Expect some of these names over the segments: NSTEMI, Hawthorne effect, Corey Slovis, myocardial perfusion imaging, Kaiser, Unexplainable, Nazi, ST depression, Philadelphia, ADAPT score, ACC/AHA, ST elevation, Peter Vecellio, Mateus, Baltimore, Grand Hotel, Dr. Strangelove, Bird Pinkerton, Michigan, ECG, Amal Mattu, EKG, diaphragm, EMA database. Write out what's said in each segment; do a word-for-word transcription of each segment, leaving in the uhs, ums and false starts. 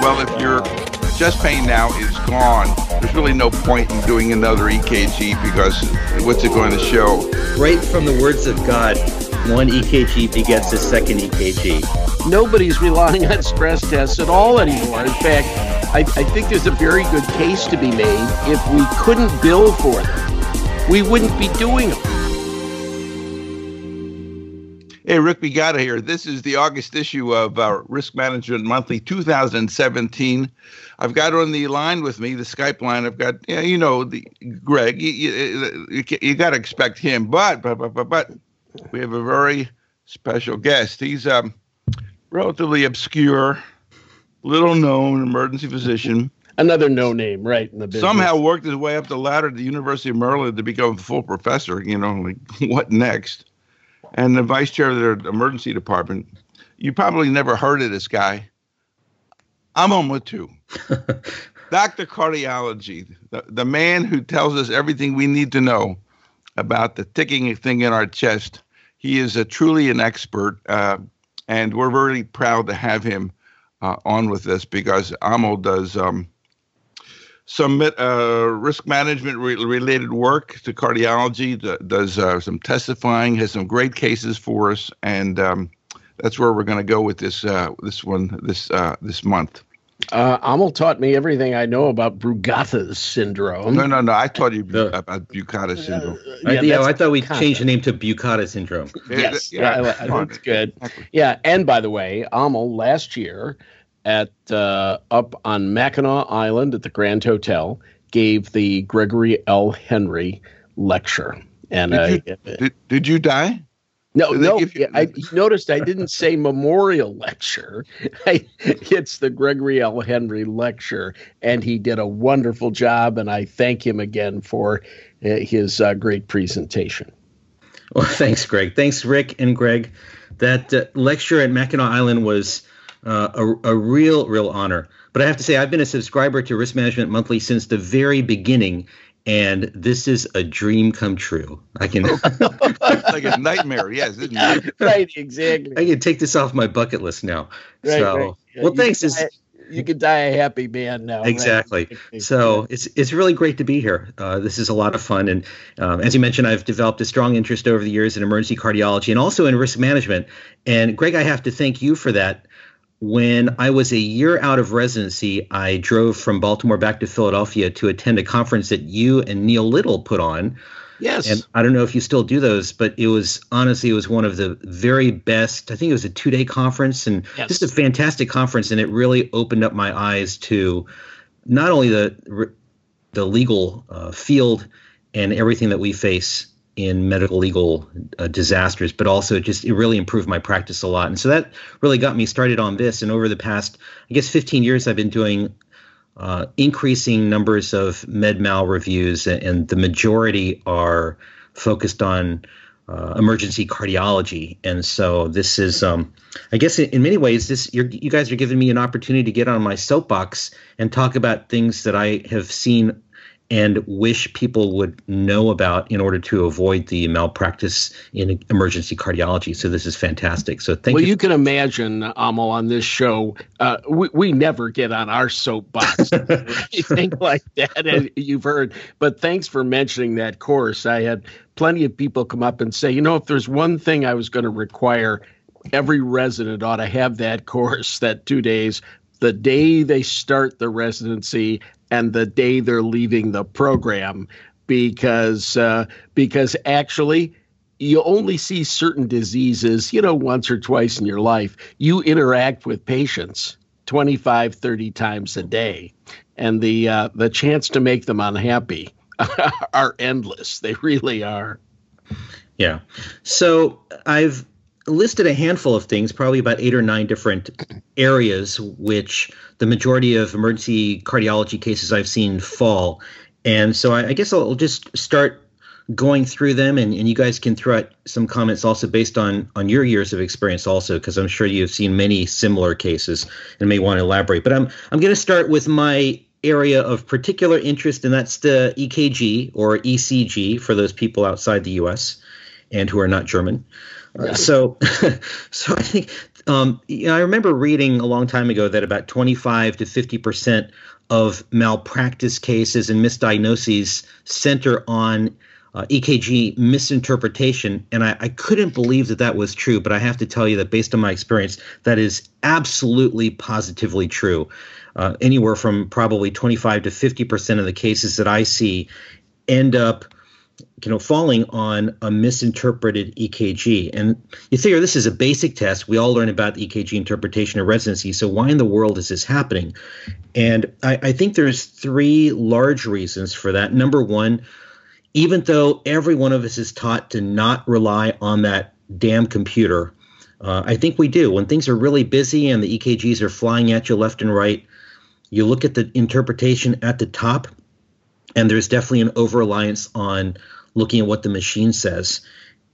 well, if your chest pain now is gone, there's really no point in doing another E K G because what's it going to show? Right from the words of God, one E K G begets a second E K G. Nobody's relying on stress tests at all anymore. In fact, I, I think there's a very good case to be made. If we couldn't bill for them, we wouldn't be doing them. Hey, Rick Brugada here. This is the August issue of our Risk Management Monthly two thousand seventeen. I've got on the line with me, the Skype line. I've got, yeah, you know, the Greg. You, you, you, you got to expect him. But, but, but, but, but, we have a very special guest. He's a relatively obscure, little-known emergency physician. Another no name, right, in the business. Somehow worked his way up the ladder at the University of Maryland to become a full professor. You know, like, what next? And the vice chair of their emergency department. You probably never heard of this guy. Amal Mattu, Doctor Cardiology, the, the man who tells us everything we need to know about the ticking thing in our chest. He is a, truly an expert, uh, and we're really proud to have him uh, on with us because Amal does um, submit uh, risk management re related work to cardiology, th does uh, some testifying, has some great cases for us, and um, that's where we're going to go with this uh, this one this uh, this month. Uh, Amal taught me everything I know about Brugada's syndrome. No, no, no. I taught you the, about Brugada's syndrome. Uh, yeah, I, no, I thought we changed the name to Brugada's syndrome. Yes, yeah, yeah, yeah, that's good. Exactly. Yeah, and by the way, Amal last year, at uh, up on Mackinac Island at the Grand Hotel, gave the Gregory L. Henry lecture. And did you, I, did, did you die? No, did no. You, I noticed I didn't say memorial lecture. I, it's the Gregory L. Henry lecture, and he did a wonderful job. And I thank him again for his uh, great presentation. Well, thanks, Greg. Thanks, Rick and Greg. That uh, lecture at Mackinac Island was Uh, a, a real, real honor. But I have to say, I've been a subscriber to Risk Management Monthly since the very beginning, and this is a dream come true. I can like a nightmare, yes, isn't it? Right, exactly. I can take this off my bucket list now. Right, so, right. Yeah, well, thanks. Could die, you could die a happy man now. Exactly. Right? So it's it's really great to be here. Uh, this is a lot of fun, and um, as you mentioned, I've developed a strong interest over the years in emergency cardiology and also in risk management. And Greg, I have to thank you for that. When I was a year out of residency, I drove from Baltimore back to Philadelphia to attend a conference that you and Neil Little put on. Yes. And I don't know if you still do those, but it was honestly, it was one of the very best. I think it was a two day conference, and yes, just a fantastic conference. And it really opened up my eyes to not only the, the legal uh, field and everything that we face in medical legal uh, disasters, but also just it really improved my practice a lot. And so that really got me started on this. And over the past, I guess, fifteen years, I've been doing uh, increasing numbers of med mal reviews, and, and the majority are focused on uh, emergency cardiology. And so this is, um, I guess, in, in many ways, this you're, you guys are giving me an opportunity to get on my soapbox and talk about things that I have seen and wish people would know about in order to avoid the malpractice in emergency cardiology. So this is fantastic. So thank well, you. Well, you can imagine, Amal, on this show, uh, we, we never get on our soapbox or anything like that, and you've heard. But thanks for mentioning that course. I had plenty of people come up and say, you know, if there's one thing I was going to require, every resident ought to have that course, that two days, the day they start the residency and the day they're leaving the program, because uh, because actually you only see certain diseases, you know, once or twice in your life. You interact with patients twenty-five, thirty times a day, and the uh, the chance to make them unhappy are endless. They really are. Yeah. So I've listed a handful of things, probably about eight or nine different areas, which the majority of emergency cardiology cases I've seen fall. And so I, I guess I'll just start going through them, and, and you guys can throw out some comments also based on, on your years of experience also, because I'm sure you've seen many similar cases and may want to elaborate. But I'm, I'm going to start with my area of particular interest, and that's the E K G or E C G for those people outside the U S and who are not German. Uh, so, so I think Um, you know, I remember reading a long time ago that about twenty-five to fifty percent of malpractice cases and misdiagnoses center on uh, E K G misinterpretation. And I, I couldn't believe that that was true. But I have to tell you that based on my experience, that is absolutely positively true. Uh, anywhere from probably twenty-five to fifty percent of the cases that I see end up, you know, falling on a misinterpreted E K G. And you figure this is a basic test. We all learn about E K G interpretation in residency. So why in the world is this happening? And I, I think there's three large reasons for that. Number one, even though every one of us is taught to not rely on that damn computer, uh, I think we do. When things are really busy and the E K Gs are flying at you left and right, you look at the interpretation at the top, and there's definitely an over-reliance on looking at what the machine says.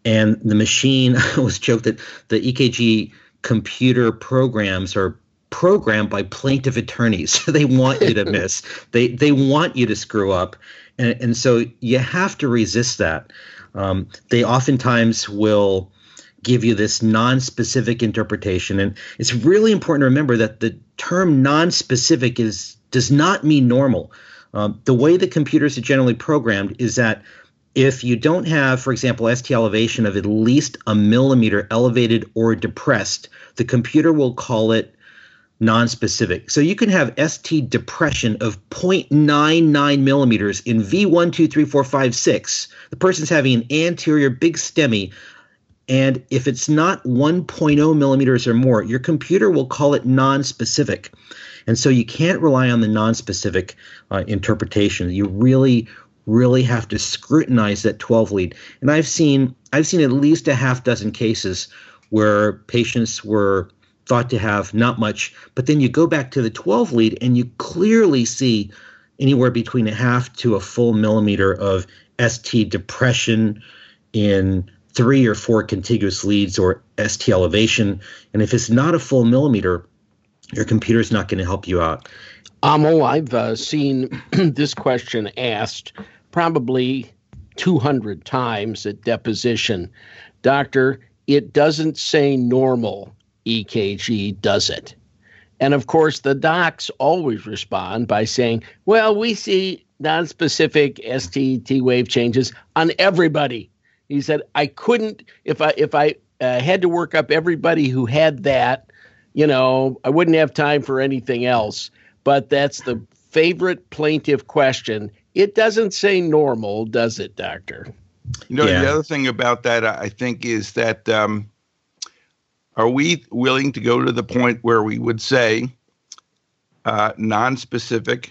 And the machine, I always joke that the E K G computer programs are programmed by plaintiff attorneys. They want you to miss. They they want you to screw up. And, and so you have to resist that. Um, they oftentimes will give you this non-specific interpretation. And it's really important to remember that the term non-specific is, does not mean normal. Um, the way the computers are generally programmed is that if you don't have, for example, S T elevation of at least a millimeter elevated or depressed, the computer will call it nonspecific. So you can have S T depression of zero point nine nine millimeters in V one, two, three, four, five, six. The person's having an anterior big STEMI, and if it's not one point zero millimeters or more, your computer will call it nonspecific. And so you can't rely on the nonspecific uh, interpretation. You really, really have to scrutinize that twelve lead. And I've seen I've seen at least a half dozen cases where patients were thought to have not much, but then you go back to the twelve lead and you clearly see anywhere between a half to a full millimeter of S T depression in three or four contiguous leads or S T elevation. And if it's not a full millimeter, your computer's not going to help you out. Amal, I've uh, seen this question asked probably two hundred times at deposition. Doctor, it doesn't say normal E K G, does it? And of course, the docs always respond by saying, well, we see nonspecific S T T wave changes on everybody. He said, I couldn't, if I, if I uh, had to work up everybody who had that, you know, I wouldn't have time for anything else. But that's the favorite plaintiff question. It doesn't say normal, does it, doctor? You know, yeah. The other thing about that, I think, is that um, are we willing to go to the point where we would say uh, nonspecific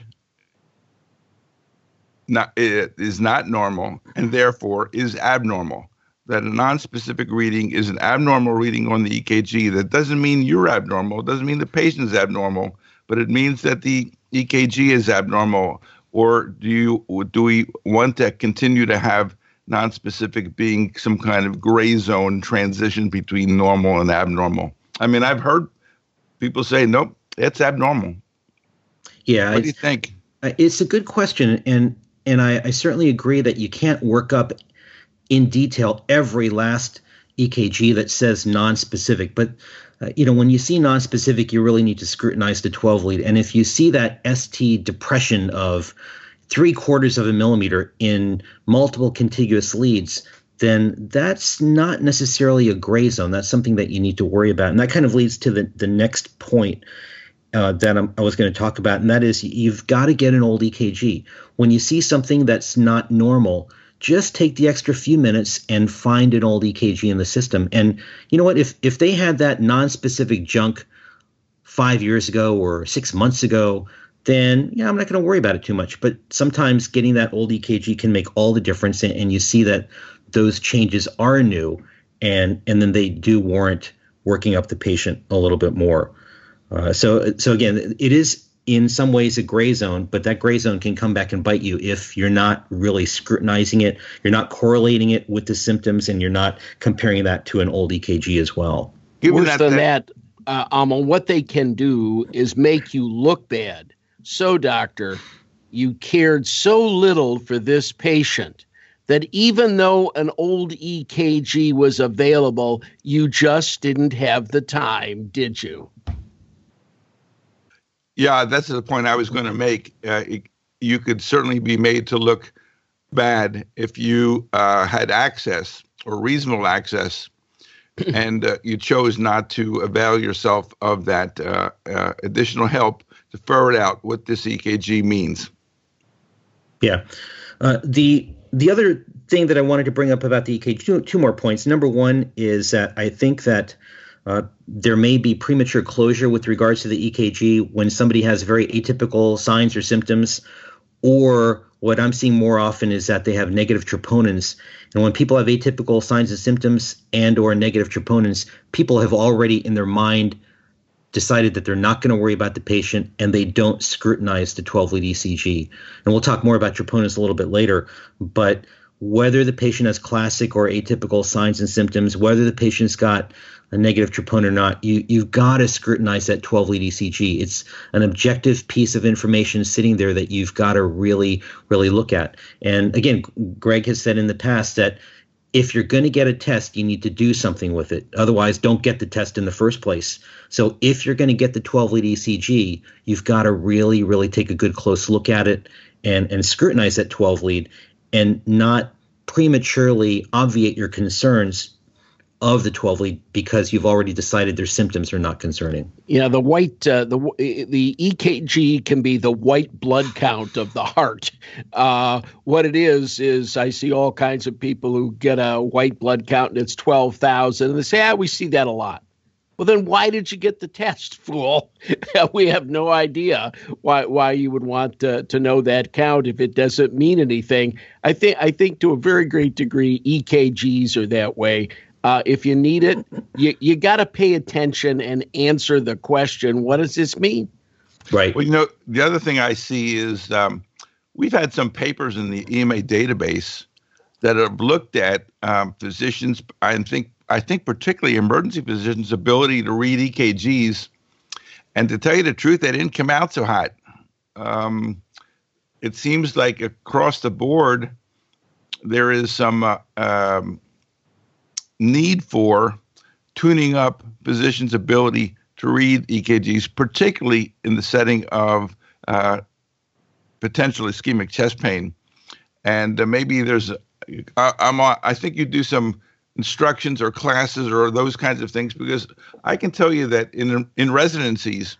not, is not normal and therefore is abnormal? That a nonspecific reading is an abnormal reading on the E K G. That doesn't mean you're abnormal. It doesn't mean the patient's abnormal, but it means that the E K G is abnormal. Or do you do we want to continue to have nonspecific being some kind of gray zone transition between normal and abnormal? I mean, I've heard people say, nope, that's abnormal. Yeah. What do you think? It's a good question. And, and I, I certainly agree that you can't work up in detail every last E K G that says nonspecific. But, uh, you know, when you see nonspecific, you really need to scrutinize the twelve lead. And if you see that S T depression of three quarters of a millimeter in multiple contiguous leads, then that's not necessarily a gray zone. That's something that you need to worry about. And that kind of leads to the, the next point uh, that I'm, I was going to talk about. And that is you've got to get an old E K G. When you see something that's not normal, just take the extra few minutes and find an old E K G in the system. And you know what? If if they had that nonspecific junk five years ago or six months ago, then yeah, I'm not going to worry about it too much. But sometimes getting that old E K G can make all the difference, and, and you see that those changes are new, and and then they do warrant working up the patient a little bit more. Uh, so so again, it is in some ways a gray zone, but that gray zone can come back and bite you if you're not really scrutinizing it, you're not correlating it with the symptoms, and you're not comparing that to an old E K G as well. Worse that, than that, uh, Amal, what they can do is make you look bad. So, doctor, you cared so little for this patient that even though an old E K G was available, you just didn't have the time, did you? Yeah, that's the point I was going to make. Uh, it, you could certainly be made to look bad if you uh, had access or reasonable access and uh, you chose not to avail yourself of that uh, uh, additional help to ferret out what this E K G means. Yeah. Uh, the the other thing that I wanted to bring up about the E K G, two, two more points. Number one is that I think that Uh, there may be premature closure with regards to the E K G when somebody has very atypical signs or symptoms, or what I'm seeing more often is that they have negative troponins. And when people have atypical signs and symptoms and or negative troponins, people have already in their mind decided that they're not going to worry about the patient and they don't scrutinize the twelve-lead E C G. And we'll talk more about troponins a little bit later, but whether the patient has classic or atypical signs and symptoms, whether the patient's got a negative troponin or not, you, you've got to scrutinize that twelve-lead E C G. It's an objective piece of information sitting there that you've got to really, really look at. And again, Greg has said in the past that if you're going to get a test, you need to do something with it. Otherwise, don't get the test in the first place. So if you're going to get the twelve-lead E C G, you've got to really, really take a good close look at it and, and scrutinize that twelve-lead, and not prematurely obviate your concerns of the twelve-lead because you've already decided their symptoms are not concerning. Yeah, the white uh, the the E K G can be the white blood count of the heart. Uh, what it is is I see all kinds of people who get a white blood count and it's twelve thousand, and they say, "Ah, we see that a lot." Well, then why did you get the test, fool? We have no idea why why you would want to, to know that count if it doesn't mean anything. I think I think to a very great degree, E K Gs are that way. Uh, if you need it, you you got to pay attention and answer the question, what does this mean? Right. Well, you know, the other thing I see is um, we've had some papers in the E M A database that have looked at um, physicians, I think, I think particularly emergency physicians' ability to read E K Gs, and to tell you the truth, they didn't come out so hot. Um, it seems like across the board, there is some uh, um, need for tuning up physicians' ability to read E K Gs, particularly in the setting of uh, potential ischemic chest pain. And uh, maybe there's, I, I'm, I think you do some instructions or classes or those kinds of things, because I can tell you that in in residencies,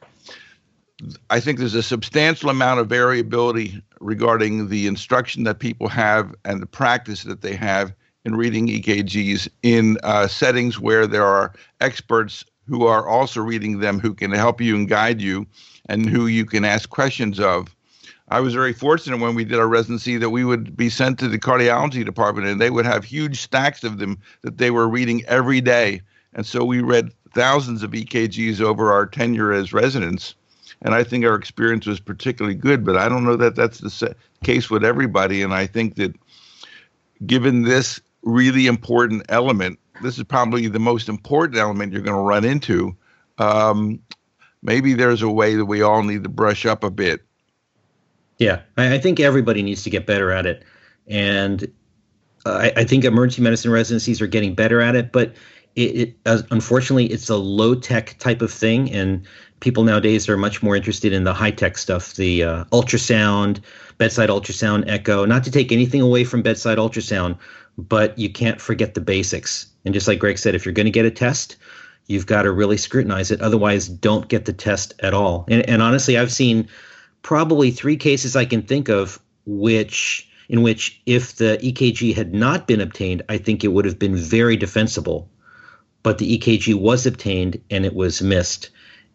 I think there's a substantial amount of variability regarding the instruction that people have and the practice that they have in reading E K Gs in uh, settings where there are experts who are also reading them, who can help you and guide you and who you can ask questions of. I was very fortunate when we did our residency that we would be sent to the cardiology department and they would have huge stacks of them that they were reading every day. And so we read thousands of E K Gs over our tenure as residents. And I think our experience was particularly good, but I don't know that that's the case with everybody. And I think that given this really important element, this is probably the most important element you're going to run into. Um, maybe there's a way that we all need to brush up a bit. Yeah, I think everybody needs to get better at it. And I, I think emergency medicine residencies are getting better at it. But it, it unfortunately, it's a low-tech type of thing. And people nowadays are much more interested in the high-tech stuff, the uh, ultrasound, bedside ultrasound, echo. Not to take anything away from bedside ultrasound, but you can't forget the basics. And just like Greg said, if you're going to get a test, you've got to really scrutinize it. Otherwise, don't get the test at all. And, and honestly, I've seen probably three cases I can think of which in which if the E K G had not been obtained, I think it would have been very defensible. But the E K G was obtained and it was missed.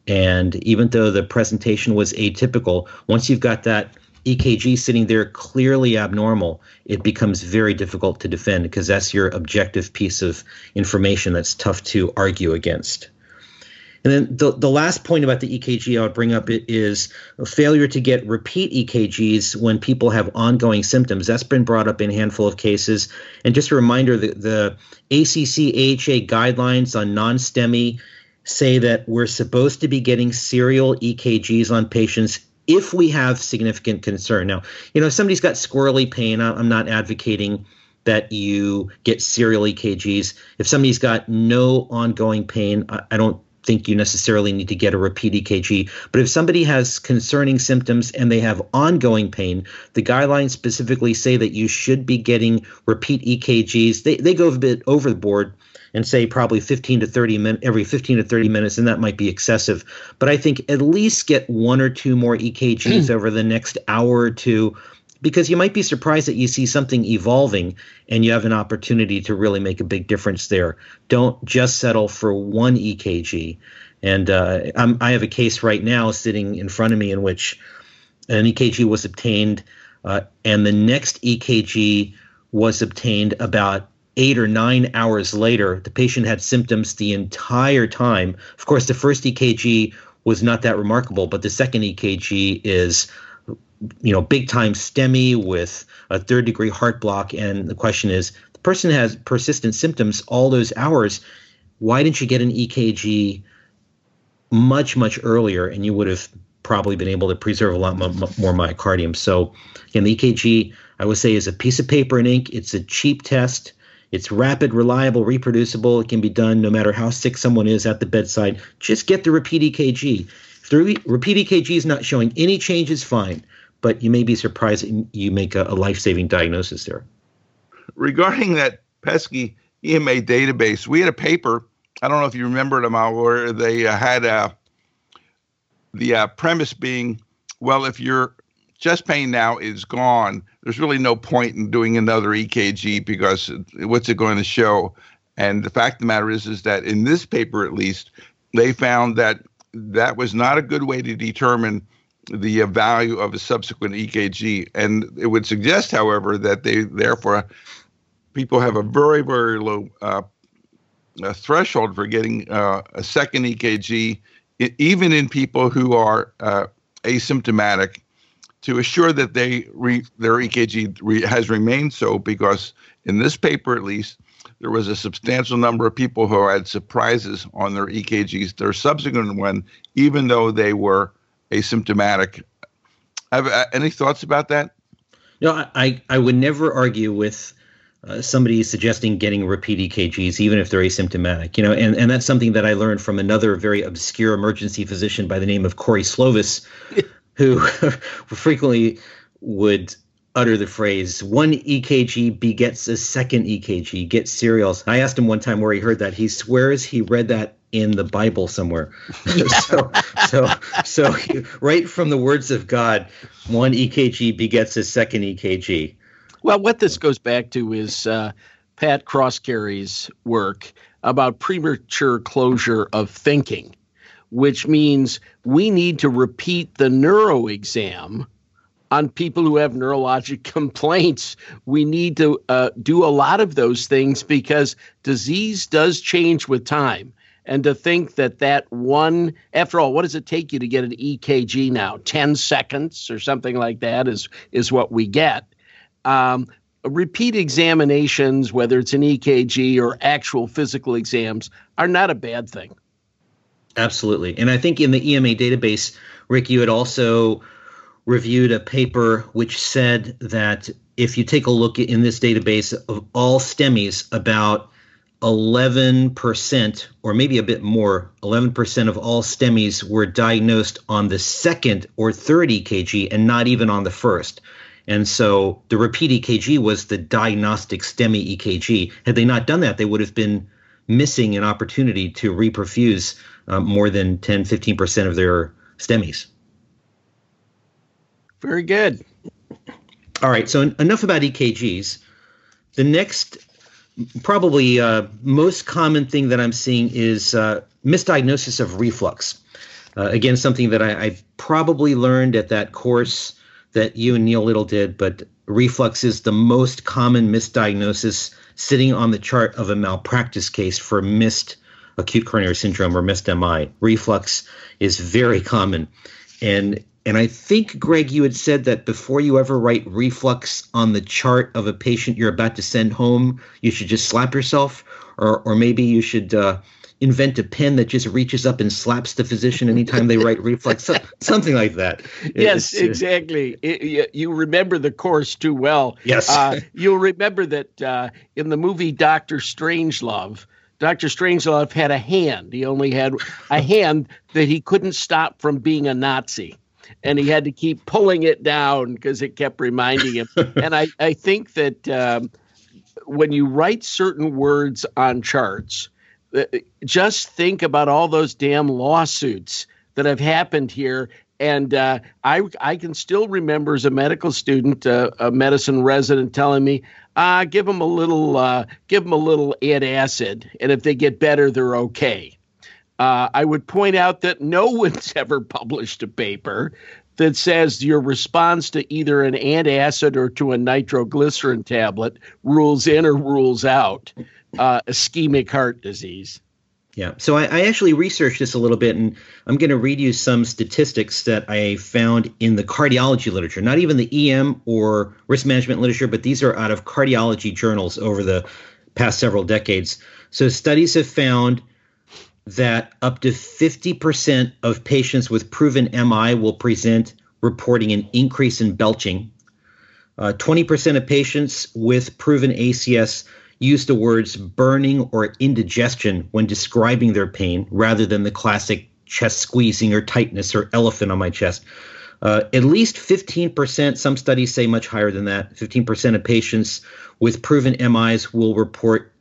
And even though the presentation was atypical, once you've got that E K G sitting there clearly abnormal, it becomes very difficult to defend because that's your objective piece of information that's tough to argue against. And then the, the last point about the E K G I'll bring up is a failure to get repeat E K Gs when people have ongoing symptoms. That's been brought up in a handful of cases. And just a reminder, the, the A C C A H A guidelines on non-STEMI say that we're supposed to be getting serial E K Gs on patients if we have significant concern. Now, you know, if somebody's got squirrely pain, I'm not advocating that you get serial E K Gs. If somebody's got no ongoing pain, I, I don't think you necessarily need to get a repeat E K G. But if somebody has concerning symptoms and they have ongoing pain, the guidelines specifically say that you should be getting repeat E K Gs. They they go a bit overboard and say probably fifteen to thirty minutes, every fifteen to thirty minutes, and that might be excessive. But I think at least get one or two more E K Gs over the next hour or two, because you might be surprised that you see something evolving and you have an opportunity to really make a big difference there. Don't just settle for one E K G. And uh, I'm, I have a case right now sitting in front of me in which an E K G was obtained, uh, and the next E K G was obtained about eight or nine hours later. The patient had symptoms the entire time. Of course, the first E K G was not that remarkable, but the second E K G is, you know, big time STEMI with a third degree heart block. And the question is, the person has persistent symptoms all those hours. Why didn't you get an E K G much, much earlier? And you would have probably been able to preserve a lot more myocardium. So again, the E K G, I would say, is a piece of paper and ink. It's a cheap test. It's rapid, reliable, reproducible. It can be done no matter how sick someone is at the bedside. Just get the repeat E K G. If the re- repeat E K G is not showing any changes, fine. But you may be surprised you make a, a life-saving diagnosis there. Regarding that pesky E M A database, we had a paper, I don't know if you remember it, Amal, where they uh, had uh, the uh, premise being, well, if your chest pain now is gone, there's really no point in doing another E K G because what's it going to show? And the fact of the matter is, is that in this paper, at least, they found that that was not a good way to determine the value of a subsequent E K G. And it would suggest, however, that they therefore people have a very, very low uh, uh, threshold for getting uh, a second E K G, it, even in people who are uh, asymptomatic, to assure that they re, their E K G re, has remained so, because in this paper, at least, there was a substantial number of people who had surprises on their E K Gs, their subsequent one, even though they were asymptomatic. Have uh, any thoughts about that? No, I, I would never argue with uh, somebody suggesting getting repeat E K Gs, even if they're asymptomatic. You know, and, and that's something that I learned from another very obscure emergency physician by the name of Corey Slovis, who frequently would utter the phrase, one E K G begets a second E K G, get serials. I asked him one time where he heard that. He swears he read that in the Bible somewhere. so, so, so he, right from the words of God, one E K G begets a second E K G. Well, what this goes back to is uh, Pat Crosscarry's work about premature closure of thinking, which means we need to repeat the neuro exam on people who have neurologic complaints. We need to uh, do a lot of those things because disease does change with time. And to think that that one, after all, what does it take you to get an E K G now? ten seconds or something like that is, is what we get. Um, repeat examinations, whether it's an E K G or actual physical exams, are not a bad thing. Absolutely. And I think in the E M A database, Rick, you had also reviewed a paper which said that if you take a look in this database of all STEMIs, about eleven percent or maybe a bit more, eleven percent of all STEMIs were diagnosed on the second or third E K G and not even on the first. And so the repeat E K G was the diagnostic STEMI E K G. Had they not done that, they would have been missing an opportunity to reperfuse uh, more than ten, fifteen percent of their STEMIs. Very good. All right. So en- enough about E K Gs. The next, probably uh, most common thing that I'm seeing is uh, misdiagnosis of reflux. Uh, again, something that I, I probably learned at that course that you and Neil Little did, but reflux is the most common misdiagnosis sitting on the chart of a malpractice case for missed acute coronary syndrome or missed M I. Reflux is very common. And And I think, Greg, you had said that before you ever write reflux on the chart of a patient you're about to send home, you should just slap yourself, or or maybe you should uh, invent a pen that just reaches up and slaps the physician anytime they write reflex, so, something like that. It yes, is, exactly. It, you, you remember the course too well. Yes. Uh, you'll remember that uh, in the movie Doctor Strangelove, Doctor Strangelove had a hand. He only had a hand that he couldn't stop from being a Nazi. And he had to keep pulling it down because it kept reminding him. And I, I think that um, when you write certain words on charts, uh, just think about all those damn lawsuits that have happened here. And uh, I, I can still remember as a medical student, uh, a medicine resident telling me, uh, give them a little, uh, give them a little antacid. And if they get better, they're okay. Uh, I would point out that no one's ever published a paper that says your response to either an antacid or to a nitroglycerin tablet rules in or rules out uh, ischemic heart disease. Yeah. So I, I actually researched this a little bit, and I'm going to read you some statistics that I found in the cardiology literature, not even the E M or risk management literature, but these are out of cardiology journals over the past several decades. So studies have found that up to fifty percent of patients with proven M I will present reporting an increase in belching. Uh, twenty percent of patients with proven A C S use the words burning or indigestion when describing their pain rather than the classic chest squeezing or tightness or elephant on my chest. Uh, at least fifteen percent, some studies say much higher than that, fifteen percent of patients with proven M Is will report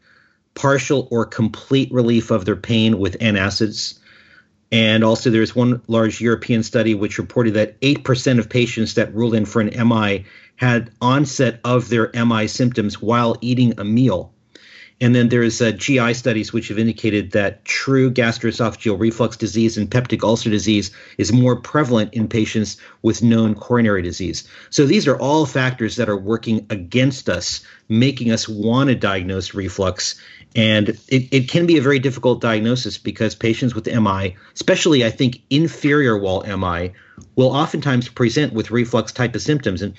partial or complete relief of their pain with antacids. And also there's one large European study which reported that eight percent of patients that ruled in for an M I had onset of their M I symptoms while eating a meal. And then there's uh, G I studies which have indicated that true gastroesophageal reflux disease and peptic ulcer disease is more prevalent in patients with known coronary disease. So these are all factors that are working against us, making us want to diagnose reflux. And it, it can be a very difficult diagnosis because patients with M I, especially I think inferior wall M I, will oftentimes present with reflux type of symptoms. And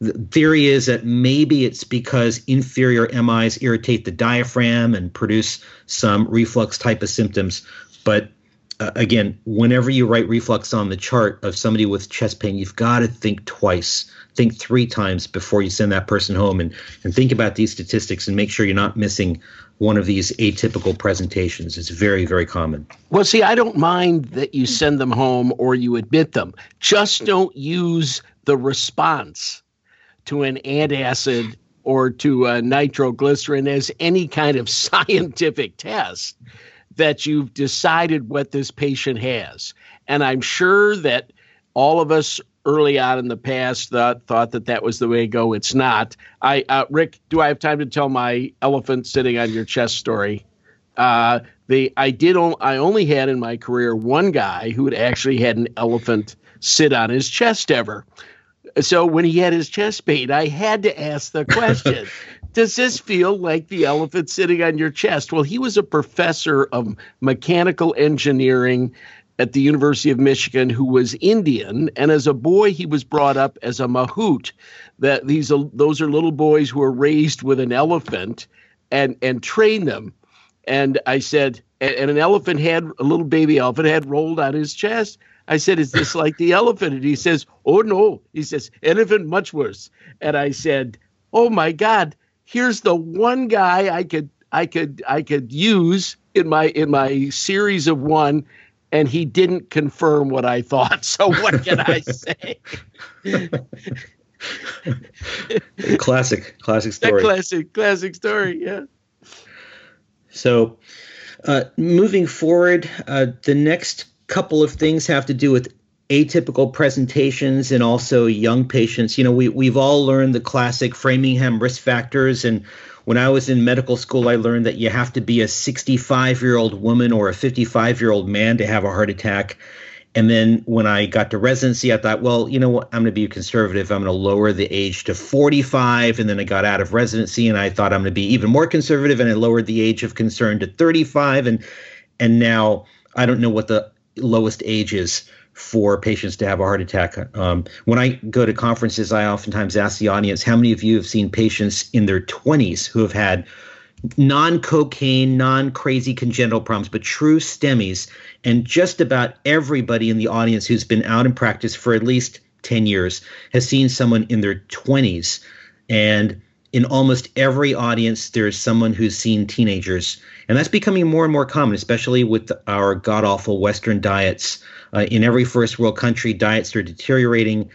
the theory is that maybe it's because inferior M Is irritate the diaphragm and produce some reflux type of symptoms. But uh, again, whenever you write reflux on the chart of somebody with chest pain, you've got to think twice, think three times before you send that person home, and, and think about these statistics and make sure you're not missing one of these atypical presentations. It's very, very common. Well, see, I don't mind that you send them home or you admit them. Just don't use the response to an antacid or to a nitroglycerin as any kind of scientific test that you've decided what this patient has. And I'm sure that all of us early on in the past thought, thought that that was the way to go. It's not. I, uh, Rick, do I have time to tell my elephant sitting on your chest story? Uh, the I did. O- I only had in my career one guy who had actually had an elephant sit on his chest ever. So when he had his chest pain, I had to ask the question, does this feel like the elephant sitting on your chest? Well, he was a professor of mechanical engineering at the University of Michigan who was Indian. And as a boy, he was brought up as a mahout. That these Those are little boys who are raised with an elephant and, and train them. And I said, and an elephant had, a little baby elephant had rolled on his chest. I said, is this like the elephant? And he says, oh, no. He says, elephant much worse. And I said, oh, my God, here's the one guy I could I could I could use in my in my series of one. And he didn't confirm what I thought. So what can I say? classic, classic story. A classic, classic story. Yeah. So uh, moving forward, uh, the next couple of things have to do with atypical presentations and also young patients. You know, we, we've all learned the classic Framingham risk factors. And when I was in medical school, I learned that you have to be a sixty-five-year-old woman or a fifty-five-year-old man to have a heart attack. And then when I got to residency, I thought, well, you know what, I'm going to be conservative. I'm going to lower the age to forty-five. And then I got out of residency and I thought I'm going to be even more conservative. And I lowered the age of concern to thirty-five. And, and now I don't know what the lowest age is for patients to have a heart attack. Um, when I go to conferences, I oftentimes ask the audience, how many of you have seen patients in their twenties who have had non-cocaine, non-crazy congenital problems, but true STEMIs. And just about everybody in the audience who's been out in practice for at least ten years has seen someone in their twenties. And in almost every audience, there is someone who's seen teenagers. And that's becoming more and more common, especially with our god-awful Western diets. Uh, in every first world country, diets are deteriorating,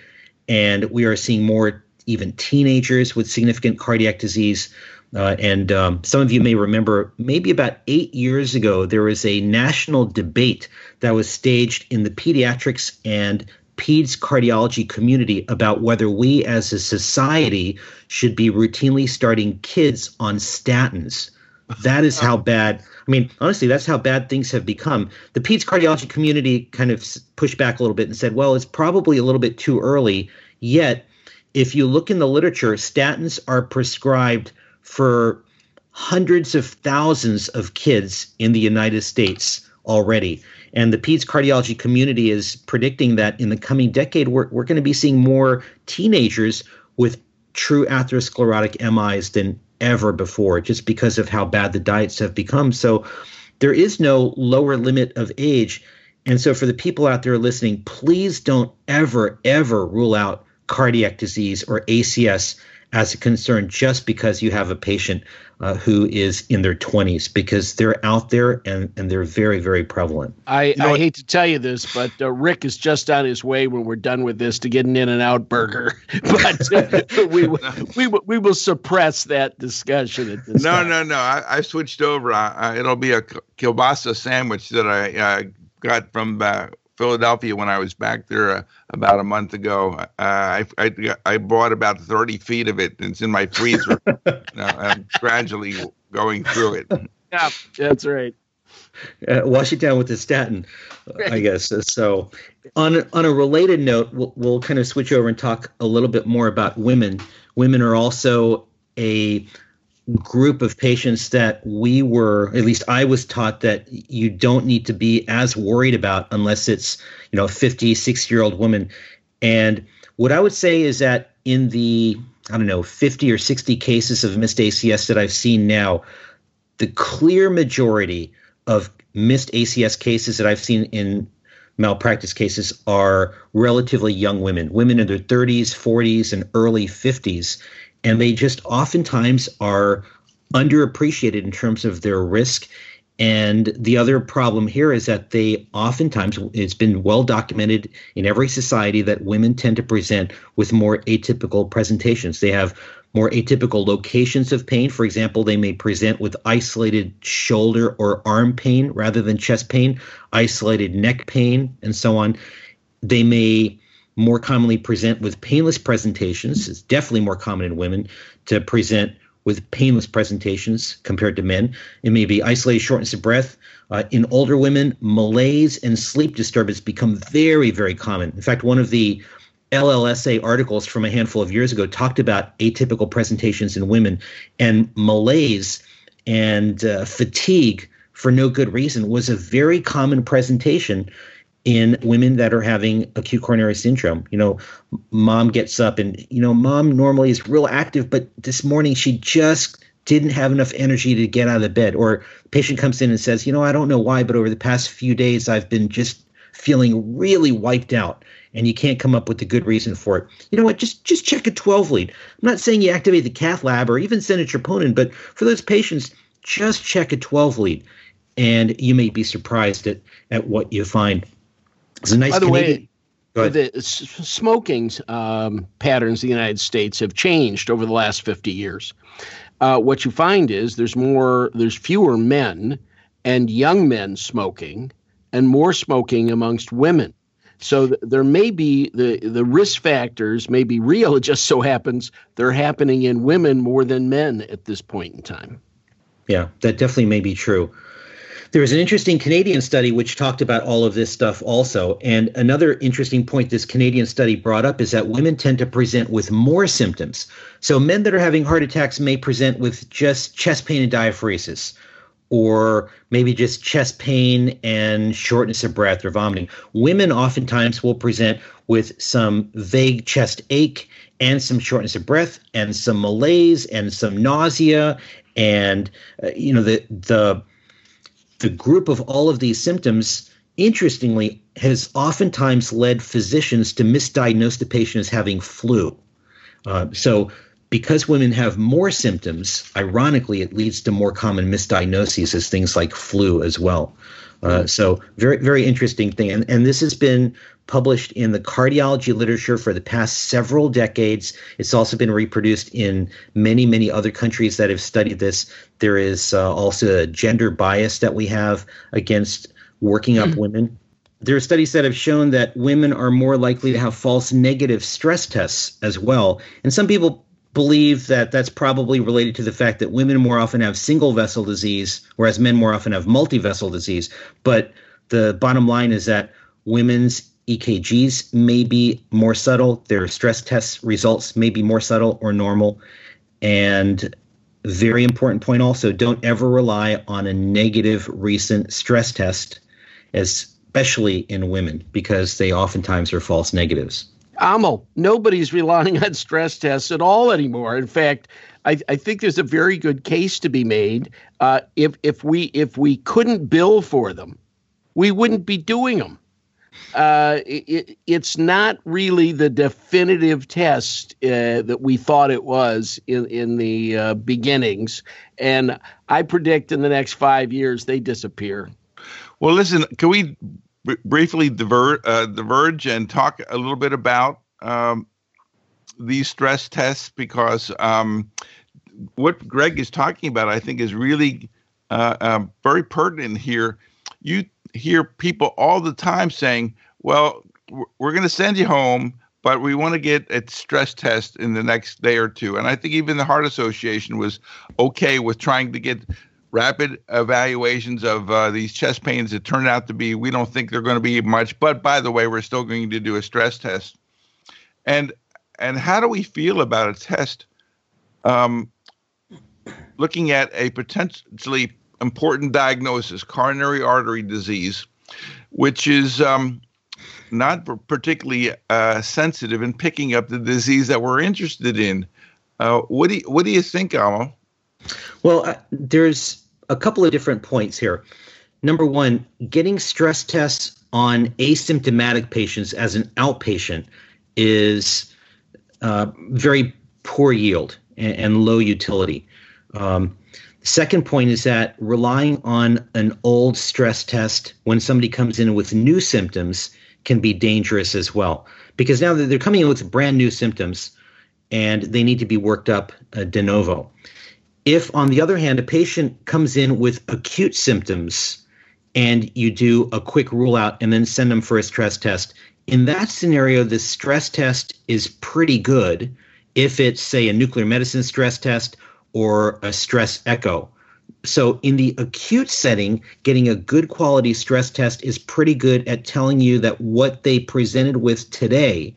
and we are seeing more even teenagers with significant cardiac disease. Uh, and um, some of you may remember, maybe about eight years ago, there was a national debate that was staged in the pediatrics and peds cardiology community about whether we as a society should be routinely starting kids on statins. That is how bad, I mean, honestly, that's how bad things have become. The peds cardiology community kind of pushed back a little bit and said, well, it's probably a little bit too early. Yet, if you look in the literature, statins are prescribed for hundreds of thousands of kids in the United States already. And the peds cardiology community is predicting that in the coming decade, we're, we're going to be seeing more teenagers with true atherosclerotic M Is than ever before, just because of how bad the diets have become. So there is no lower limit of age. And so for the people out there listening, please don't ever, ever rule out cardiac disease or A C S as a concern just because you have a patient uh, who is in their twenties, because they're out there and, and they're very, very prevalent. I, you know, I hate to tell you this, but uh, Rick is just on his way when we're done with this to get an In-N-Out burger. But uh, we, no. we, we, we will suppress that discussion at this no, time. No, no, no. I, I switched over. Uh, it'll be a kielbasa sandwich that I uh, got from uh, Philadelphia when I was back there uh, about a month ago. Uh, I, I I bought about thirty feet of it, and it's in my freezer. uh, I'm gradually going through it. Yeah, that's right. Uh, wash it down with a statin, right. I guess. So on, on a related note, we'll, we'll kind of switch over and talk a little bit more about women. Women are also a group of patients that we were, at least I was taught, that you don't need to be as worried about unless it's, you know, a fifty, sixty year old woman. And what I would say is that in the, I don't know, fifty or sixty cases of missed A C S that I've seen now, the clear majority of missed A C S cases that I've seen in malpractice cases are relatively young women, women in their thirties, forties, and early fifties. And they just oftentimes are underappreciated in terms of their risk. And the other problem here is that they oftentimes, it's been well documented in every society that women tend to present with more atypical presentations. They have more atypical locations of pain. For example, they may present with isolated shoulder or arm pain rather than chest pain, isolated neck pain, and so on. They may more commonly present with painless presentations. It's definitely more common in women to present with painless presentations compared to men. It may be isolated shortness of breath. Uh, in older women, malaise and sleep disturbance become very, very common. In fact, one of the L L S A articles from a handful of years ago talked about atypical presentations in women, and malaise and uh, fatigue for no good reason was a very common presentation in women that are having acute coronary syndrome. You know, mom gets up and, you know, mom normally is real active, but this morning she just didn't have enough energy to get out of the bed. Or the patient comes in and says, you know, I don't know why, but over the past few days, I've been just feeling really wiped out, and you can't come up with a good reason for it. You know what, just just check a twelve lead. I'm not saying you activate the cath lab or even send a troponin, but for those patients, just check a twelve lead, and you may be surprised at, at what you find. It's a nice By the Canadian. way, the smoking um, patterns in the United States have changed over the last fifty years. Uh, what you find is there's more, there's fewer men and young men smoking, and more smoking amongst women. So th- there may be the the risk factors may be real. It just so happens they're happening in women more than men at this point in time. Yeah, that definitely may be true. There was an interesting Canadian study which talked about all of this stuff also. And another interesting point this Canadian study brought up is that women tend to present with more symptoms. So men that are having heart attacks may present with just chest pain and diaphoresis, or maybe just chest pain and shortness of breath or vomiting. Women oftentimes will present with some vague chest ache and some shortness of breath and some malaise and some nausea And, uh, you know, the, the, the group of all of these symptoms, interestingly, has oftentimes led physicians to misdiagnose the patient as having flu. Uh, so because women have more symptoms, ironically, it leads to more common misdiagnoses as things like flu as well. Uh, so very, very interesting thing. And, and this has been published in the cardiology literature for the past several decades. It's also been reproduced in many, many other countries that have studied this. There is uh, also a gender bias that we have against working up mm-hmm. women. There are studies that have shown that women are more likely to have false negative stress tests as well. And some people believe that that's probably related to the fact that women more often have single vessel disease, whereas men more often have multi-vessel disease. But the bottom line is that women's E K Gs may be more subtle, their stress test results may be more subtle or normal. And very important point also, don't ever rely on a negative recent stress test, especially in women, because they oftentimes are false negatives. Amal, nobody's relying on stress tests at all anymore. In fact, I, I think there's a very good case to be made. Uh, if if we if we couldn't bill for them, we wouldn't be doing them. Uh, it, it's not really the definitive test uh, that we thought it was in in the uh, beginnings, and I predict in the next five years they disappear. Well, listen, can we briefly divert, uh, diverge and talk a little bit about um, these stress tests, because um, what Greg is talking about, I think, is really uh, uh, very pertinent here. You hear people all the time saying, well, we're going to send you home, but we want to get a stress test in the next day or two. And I think even the Heart Association was okay with trying to get rapid evaluations of uh, these chest pains that turned out to be, we don't think they're going to be much, but by the way, we're still going to do a stress test. And and how do we feel about a test um, looking at a potentially important diagnosis, coronary artery disease, which is um, not particularly uh, sensitive in picking up the disease that we're interested in? Uh, what do you, what do you think, Amal? Well, uh, there's a couple of different points here. Number one, getting stress tests on asymptomatic patients as an outpatient is uh, very poor yield and, and low utility. Um, second point is that relying on an old stress test when somebody comes in with new symptoms can be dangerous as well, because now they're coming in with brand new symptoms and they need to be worked up uh, de novo. If, on the other hand, a patient comes in with acute symptoms and you do a quick rule out and then send them for a stress test, in that scenario, the stress test is pretty good if it's, say, a nuclear medicine stress test or a stress echo. So in the acute setting, getting a good quality stress test is pretty good at telling you that what they presented with today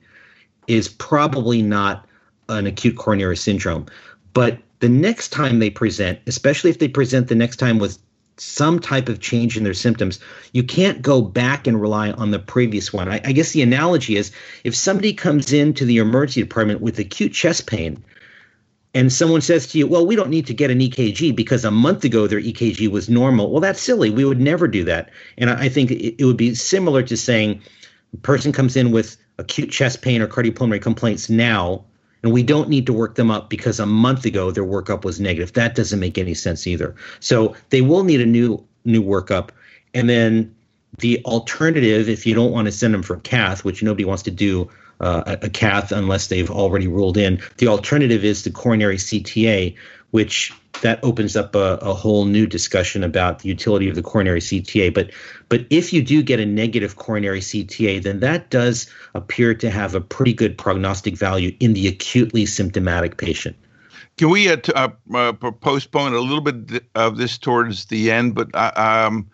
is probably not an acute coronary syndrome. But the next time they present, especially if they present the next time with some type of change in their symptoms, you can't go back and rely on the previous one. I, I guess the analogy is, if somebody comes into the emergency department with acute chest pain and someone says to you, well, we don't need to get an E K G because a month ago their E K G was normal. Well, that's silly. We would never do that. And I, I think it, it would be similar to saying a person comes in with acute chest pain or cardiopulmonary complaints now, and we don't need to work them up because a month ago their workup was negative. That doesn't make any sense either. So they will need a new new workup. And then the alternative, if you don't want to send them for cath, which nobody wants to do uh, a cath unless they've already ruled in, the alternative is the coronary C T A, which that opens up a, a whole new discussion about the utility of the coronary C T A. But but if you do get a negative coronary C T A, then that does appear to have a pretty good prognostic value in the acutely symptomatic patient. Can we uh, t- uh, uh, postpone a little bit of this towards the end? But uh, um,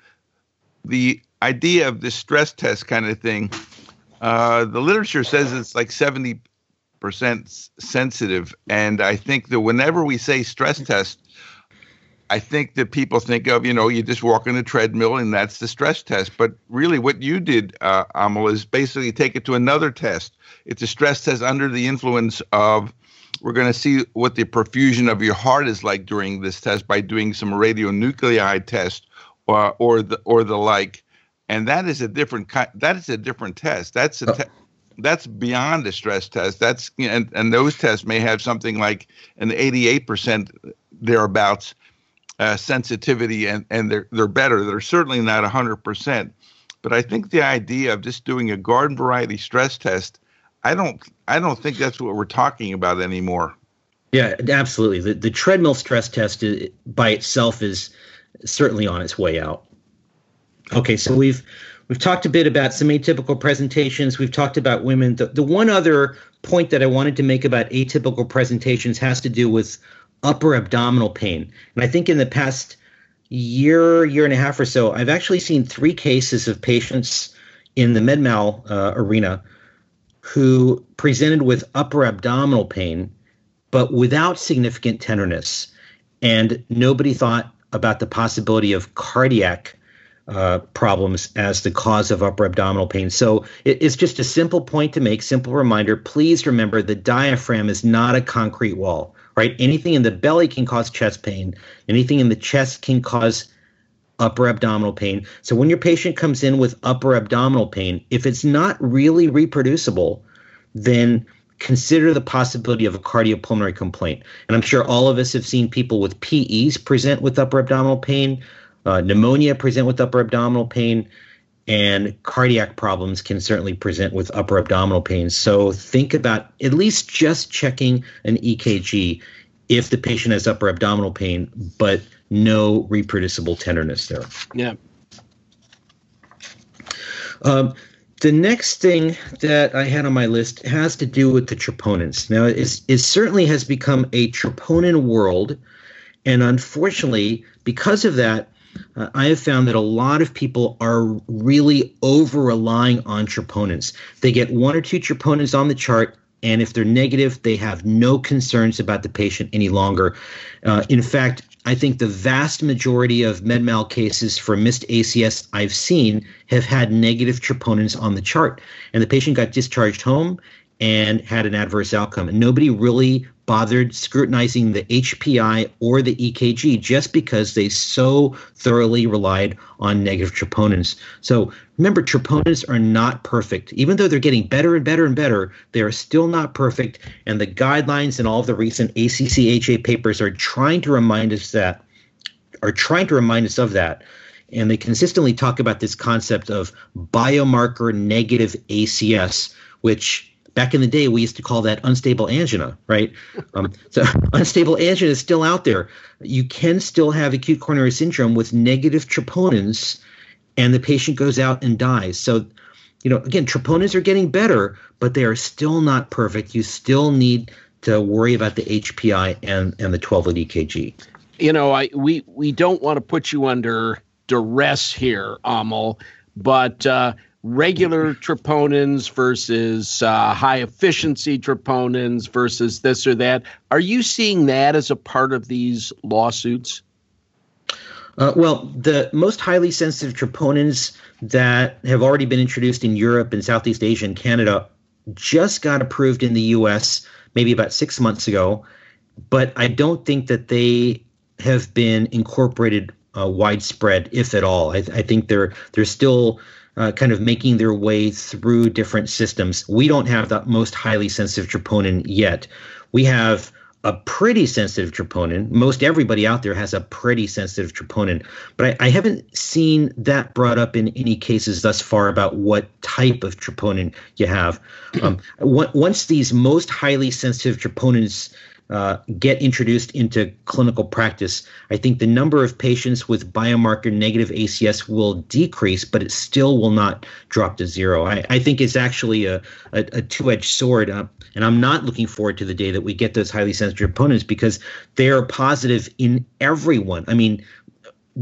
the idea of this stress test kind of thing, uh, the literature says it's like seventy percent sensitive. And I think that whenever we say stress test, I think that people think of, you know, you just walk on a treadmill and that's the stress test. But really what you did, uh, Amal, is basically take it to another test. It's a stress test under the influence of We're going to see what the perfusion of your heart is like during this test by doing some radionuclide test or or the or the like, and that is a different kind. That is a different test. That's a te- that's beyond a stress test. That's you know, and and those tests may have something like an eighty-eight percent thereabouts uh, sensitivity, and and they're they're better. They're certainly not one hundred percent. But I think the idea of just doing a garden variety stress test, I don't I don't think that's what we're talking about anymore. Yeah, absolutely. The, the treadmill stress test is, by itself is certainly on its way out. Okay, so we've we've talked a bit about some atypical presentations. We've talked about women. The, the one other point that I wanted to make about atypical presentations has to do with upper abdominal pain. And I think in the past year, year and a half or so, I've actually seen three cases of patients in the med-mal uh, arena who presented with upper abdominal pain, but without significant tenderness. And nobody thought about the possibility of cardiac uh, problems as the cause of upper abdominal pain. So it, it's just a simple point to make, simple reminder. Please remember the diaphragm is not a concrete wall, right? Anything in the belly can cause chest pain. Anything in the chest can cause upper abdominal pain. So when your patient comes in with upper abdominal pain, if it's not really reproducible, then consider the possibility of a cardiopulmonary complaint. And I'm sure all of us have seen people with P Es present with upper abdominal pain, uh, pneumonia present with upper abdominal pain, and cardiac problems can certainly present with upper abdominal pain. So think about at least just checking an E K G if the patient has upper abdominal pain, but no reproducible tenderness there. Yeah. Um, the next thing that I had on my list has to do with the troponins. Now, it's, it certainly has become a troponin world. And unfortunately, because of that, uh, I have found that a lot of people are really over-relying on troponins. They get one or two troponins on the chart, and if they're negative, they have no concerns about the patient any longer. Uh, in fact, I think the vast majority of med-mal cases for missed A C S I've seen have had negative troponins on the chart. And the patient got discharged home and had an adverse outcome. And nobody really bothered scrutinizing the H P I or the E K G just because they so thoroughly relied on negative troponins. So remember, troponins are not perfect. Even though they're getting better and better and better, they are still not perfect. And the guidelines and all of the recent A C C A H A papers are trying to remind us that, are trying to remind us of that. And they consistently talk about this concept of biomarker negative A C S, which back in the day, we used to call that unstable angina, right? Um, so unstable angina is still out there. You can still have acute coronary syndrome with negative troponins, and the patient goes out and dies. So, you know, again, troponins are getting better, but they are still not perfect. You still need to worry about the H P I and, and the twelve-lead E K G. You know, I we, we don't want to put you under duress here, Amal, but uh, – regular troponins versus uh, high-efficiency troponins versus this or that. Are you seeing that as a part of these lawsuits? Uh, well, the most highly sensitive troponins that have already been introduced in Europe and Southeast Asia and Canada just got approved in the U S maybe about six months ago, but I don't think that they have been incorporated uh, widespread, if at all. I, I think they're they're still Uh, kind of making their way through different systems. We don't have the most highly sensitive troponin yet. We have a pretty sensitive troponin. Most everybody out there has a pretty sensitive troponin, but I, I haven't seen that brought up in any cases thus far about what type of troponin you have. Um, w- once these most highly sensitive troponins Uh, get introduced into clinical practice, I think the number of patients with biomarker negative A C S will decrease, but it still will not drop to zero. I, I think it's actually a, a, a two-edged sword, uh, and I'm not looking forward to the day that we get those highly sensitive opponents because they are positive in everyone. I mean,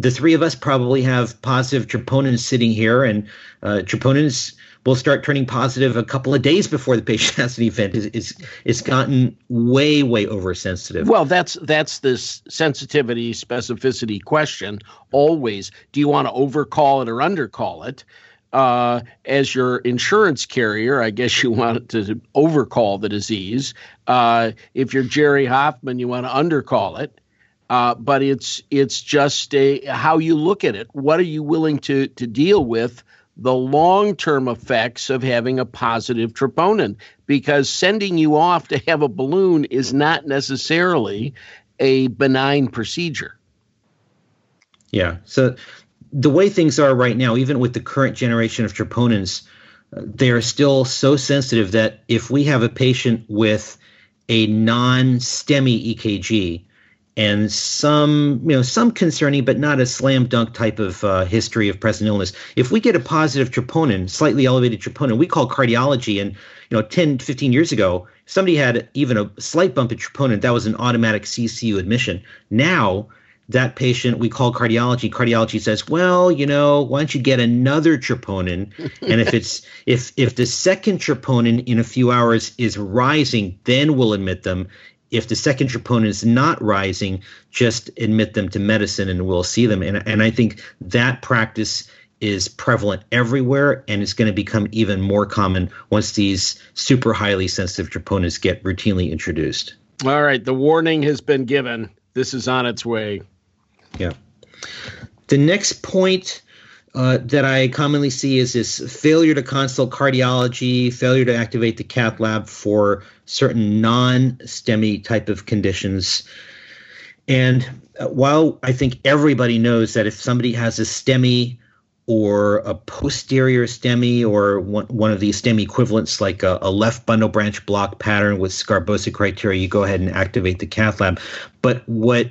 the three of us probably have positive troponins sitting here, and uh, troponins will start turning positive a couple of days before the patient has an event. It's, it's, it's gotten way, way oversensitive. Well, that's that's this sensitivity specificity question always. Do you want to overcall it or undercall it? uh, as your insurance carrier, I guess you want to overcall the disease. Uh, if you're Jerry Hoffman, you want to undercall it. Uh, but it's it's just a, how you look at it. What are you willing to to deal with the long-term effects of having a positive troponin? Because sending you off to have a balloon is not necessarily a benign procedure. Yeah. So the way things are right now, even with the current generation of troponins, they are still so sensitive that if we have a patient with a non-STEMI E K G, and some, you know, some concerning, but not a slam dunk type of uh, history of present illness. If we get a positive troponin, slightly elevated troponin, we call cardiology. And, you know, ten, fifteen years ago, if somebody had even a slight bump in troponin, that was an automatic C C U admission. Now, that patient, we call cardiology. Cardiology says, well, you know, why don't you get another troponin? And if it's if if the second troponin in a few hours is rising, then we'll admit them. If the second troponin is not rising, just admit them to medicine and we'll see them. And, and I think that practice is prevalent everywhere, and it's going to become even more common once these super highly sensitive troponins get routinely introduced. All right. The warning has been given. This is on its way. Yeah. The next point uh, that I commonly see is this failure to consult cardiology, failure to activate the cath lab for certain non-STEMI type of conditions. And while I think everybody knows that if somebody has a STEMI or a posterior STEMI or one, one of these STEMI equivalents like a, a left bundle branch block pattern with Scarbosa criteria, you go ahead and activate the cath lab. But what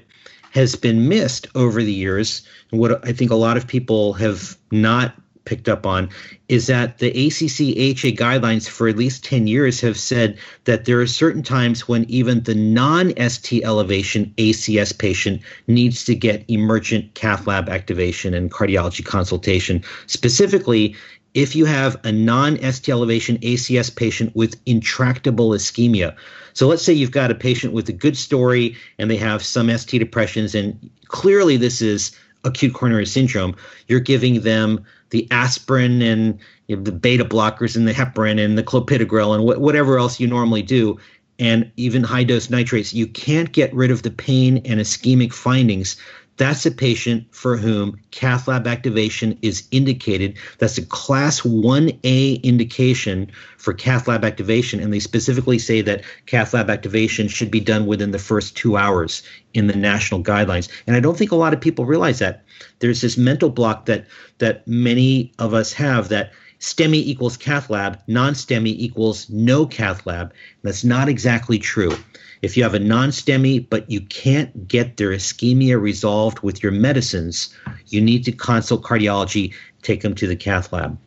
has been missed over the years, and what I think a lot of people have not picked up on, is that the A C C A H A guidelines for at least ten years have said that there are certain times when even the non-S T elevation A C S patient needs to get emergent cath lab activation and cardiology consultation. Specifically, if you have a non-S T elevation A C S patient with intractable ischemia. So let's say you've got a patient with a good story and they have some S T depressions, and clearly this is acute coronary syndrome. You're giving them the aspirin and, you know, the beta blockers and the heparin and the clopidogrel and wh- whatever else you normally do, and even high-dose nitrates. You can't get rid of the pain and ischemic findings. That's a patient for whom cath lab activation is indicated. That's a class one A indication for cath lab activation, and they specifically say that cath lab activation should be done within the first two hours in the national guidelines. And I don't think a lot of people realize that. There's this mental block that that many of us have, that STEMI equals cath lab, non-STEMI equals no cath lab. That's not exactly true. If you have a non-STEMI, but you can't get their ischemia resolved with your medicines, you need to consult cardiology, take them to the cath lab.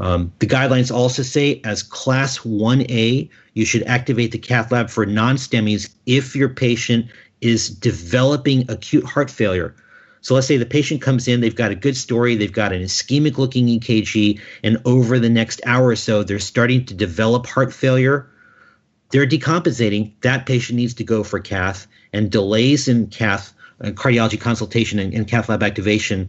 Um, the guidelines also say as class one A, you should activate the cath lab for non-STEMIs if your patient is developing acute heart failure. So let's say the patient comes in, they've got a good story, they've got an ischemic looking E K G, and over the next hour or so, they're starting to develop heart failure. They're decompensating. That patient needs to go for cath, and delays in cath uh, cardiology consultation and, and cath lab activation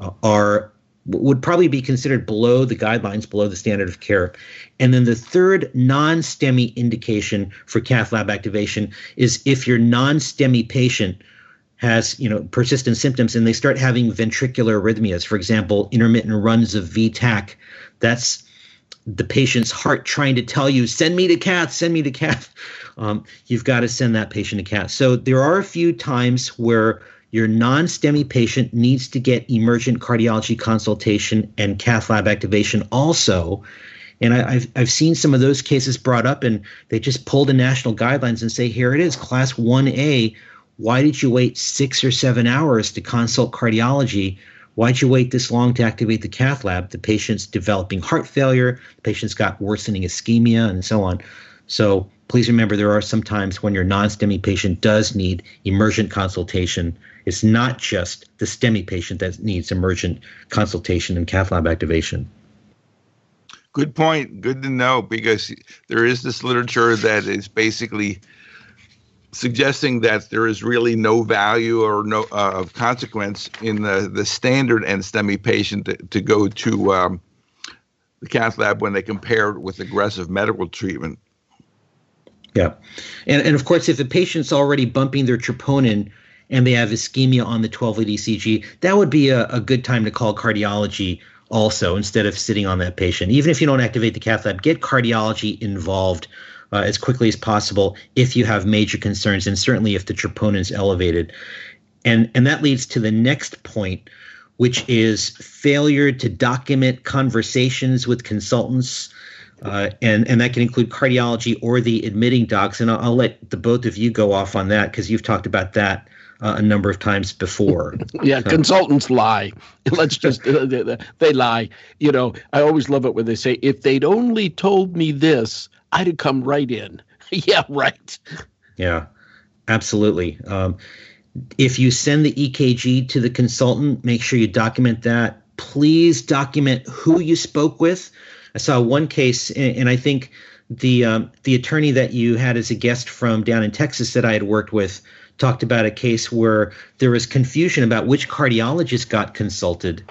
uh, are would probably be considered below the guidelines, below the standard of care. And then the third non-STEMI indication for cath lab activation is if your non-STEMI patient has, you know, persistent symptoms and they start having ventricular arrhythmias, for example, intermittent runs of V TAC. That's the patient's heart trying to tell you, send me to cath, send me to cath. Um, you've got to send that patient to cath. So there are a few times where your non-STEMI patient needs to get emergent cardiology consultation and cath lab activation also. And I, I've I've seen some of those cases brought up, and they just pull the national guidelines and say, here it is, class one A. Why did you wait six or seven hours to consult cardiology? Why'd you wait this long to activate the cath lab? The patient's developing heart failure, the patient's got worsening ischemia, and so on. So please remember, there are some times when your non-STEMI patient does need emergent consultation. It's not just the STEMI patient that needs emergent consultation and cath lab activation. Good point. Good to know, because there is this literature that is basically suggesting that there is really no value or no uh, of consequence in the, the standard N STEMI patient to, to go to um, the cath lab when they compare it with aggressive medical treatment. Yeah. And, and of course, if the patient's already bumping their troponin and they have ischemia on the twelve lead E C G, that would be a, a good time to call cardiology also, instead of sitting on that patient. Even if you don't activate the cath lab, get cardiology involved uh, as quickly as possible if you have major concerns, and certainly if the troponin is elevated. And, and that leads to the next point, which is failure to document conversations with consultants. Uh, and, and that can include cardiology or the admitting docs. And I'll, I'll let the both of you go off on that because you've talked about that uh, a number of times before. Yeah, so. Consultants lie. Let's just, they lie. You know, I always love it when they say, if they'd only told me this, I'd have come right in. Yeah, right. Yeah, absolutely. Um, if you send the E K G to the consultant, make sure you document that. Please document who you spoke with. I saw one case, and I think the um, the attorney that you had as a guest from down in Texas that I had worked with talked about a case where there was confusion about which cardiologist got consulted.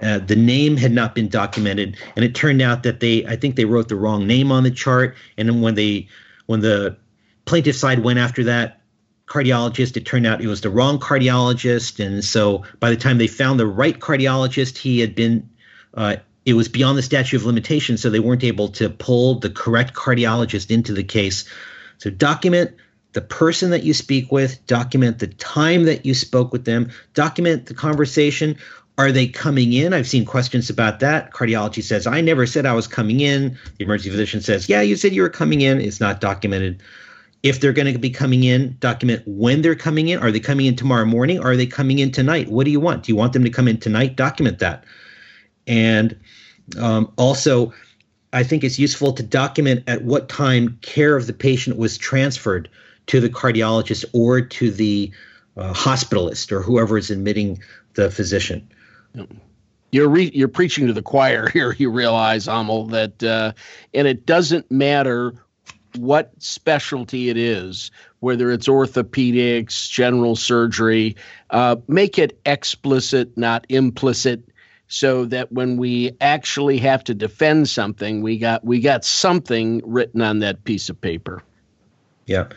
Uh, the name had not been documented, and it turned out that they, I think they wrote the wrong name on the chart. And then when they, when the plaintiff side went after that cardiologist, it turned out it was the wrong cardiologist. And so by the time they found the right cardiologist, he had been uh, it was beyond the statute of limitations, so they weren't able to pull the correct cardiologist into the case. So document the person that you speak with, document the time that you spoke with them, document the conversation. Are they coming in? I've seen questions about that. Cardiology says, I never said I was coming in. The emergency physician says, yeah, you said you were coming in. It's not documented. If they're going to be coming in, document when they're coming in. Are they coming in tomorrow morning? Are they coming in tonight? What do you want? Do you want them to come in tonight? Document that. And um, also, I think it's useful to document at what time care of the patient was transferred to the cardiologist or to the uh, hospitalist or whoever is admitting the physician. You're re- you're preaching to the choir here, you realize, Amal, that uh, and it doesn't matter what specialty it is, whether it's orthopedics, general surgery, uh, make it explicit, not implicit. So that when we actually have to defend something, we got we got something written on that piece of paper. Yeah.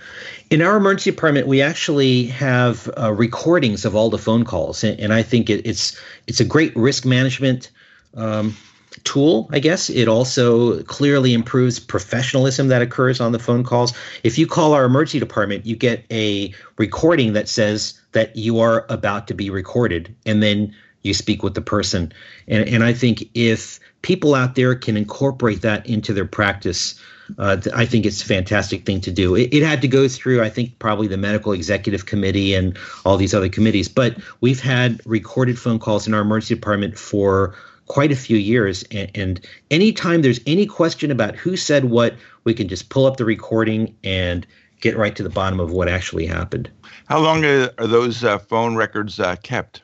In our emergency department, we actually have uh, recordings of all the phone calls, and, and I think it, it's it's a great risk management um, tool, I guess. It also clearly improves professionalism that occurs on the phone calls. If you call our emergency department, you get a recording that says that you are about to be recorded, and then you speak with the person. And, and I think if people out there can incorporate that into their practice, uh, I think it's a fantastic thing to do. It, it had to go through, I think, probably the medical executive committee and all these other committees. But we've had recorded phone calls in our emergency department for quite a few years. And, and anytime there's any question about who said what, we can just pull up the recording and get right to the bottom of what actually happened. How long are those uh, phone records uh, kept?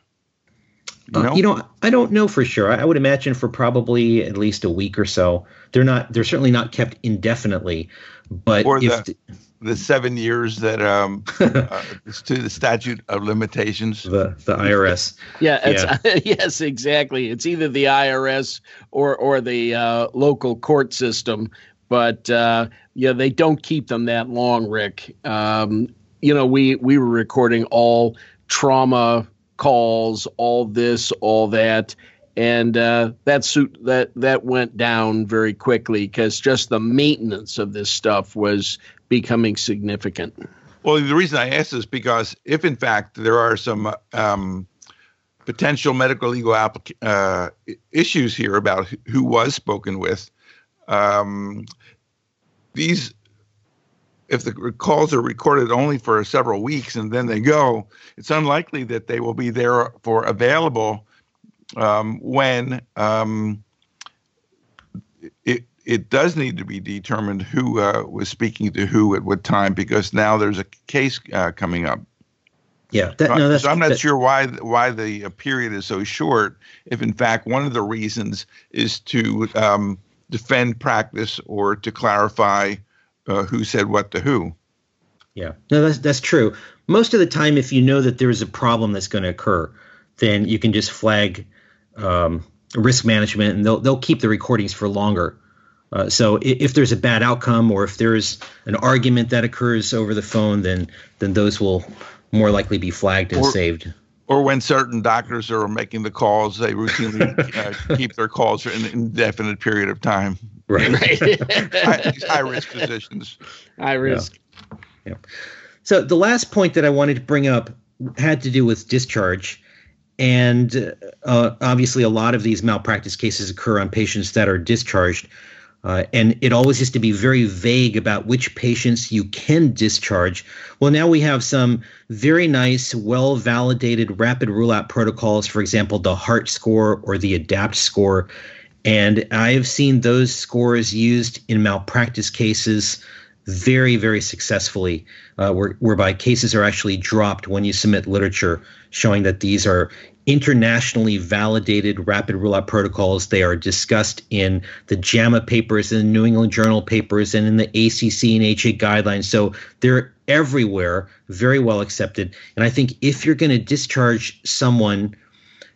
Uh, no. You know, I don't know for sure. I, I would imagine for probably at least a week or so. They're not. They're certainly not kept indefinitely. But or if the, the, the seven years that um, uh, it's to the statute of limitations, the the I R S. yeah. It's, yeah. Yes, exactly. It's either the I R S or or the uh, local court system. But uh, yeah, they don't keep them that long, Rick. Um, you know, we we were recording all trauma calls, all this, all that, and uh, that suit that that went down very quickly because just the maintenance of this stuff was becoming significant. Well, the reason I ask is because if, in fact, there are some um, potential medical legal applica- uh, issues here about who was spoken with, um, these. If the calls are recorded only for several weeks and then they go, it's unlikely that they will be there for available um, when um, it it does need to be determined who uh, was speaking to who at what time, because now there's a case uh, coming up. Yeah, that, so, no, that's, so I'm not that, sure why why the period is so short. If in fact one of the reasons is to um, defend practice or to clarify. Uh, who said what to who. Yeah, no, that's that's true. Most of the time, if you know that there is a problem that's going to occur, then you can just flag um, risk management, and they'll, they'll keep the recordings for longer. Uh, so if, if there's a bad outcome or if there's an argument that occurs over the phone, then then those will more likely be flagged and or, saved. Or when certain doctors are making the calls, they routinely uh, keep their calls for an indefinite period of time. Right. right. high, high risk positions. High risk. Yeah. Yeah. So the last point that I wanted to bring up had to do with discharge. And uh, obviously, a lot of these malpractice cases occur on patients that are discharged. Uh, and it always has to be very vague about which patients you can discharge. Well, now we have some very nice, well-validated rapid rule-out protocols, for example, the HART score or the ADAPT score. And I've seen those scores used in malpractice cases very, very successfully, uh, where, whereby cases are actually dropped when you submit literature, showing that these are internationally validated rapid rule-out protocols. They are discussed in the JAMA papers, in the New England Journal papers, and in the A C C and A H A guidelines. So they're everywhere, very well accepted. And I think if you're going to discharge someone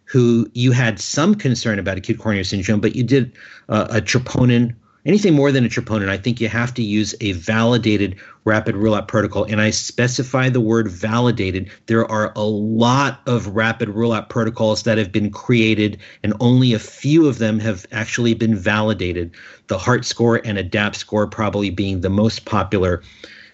who you had some concern about acute coronary syndrome, but you did uh, a troponin, anything more than a troponin, I think you have to use a validated rapid rule-out protocol. And I specify the word validated. There are a lot of rapid rule-out protocols that have been created, and only a few of them have actually been validated, the HART score and ADAPT score probably being the most popular.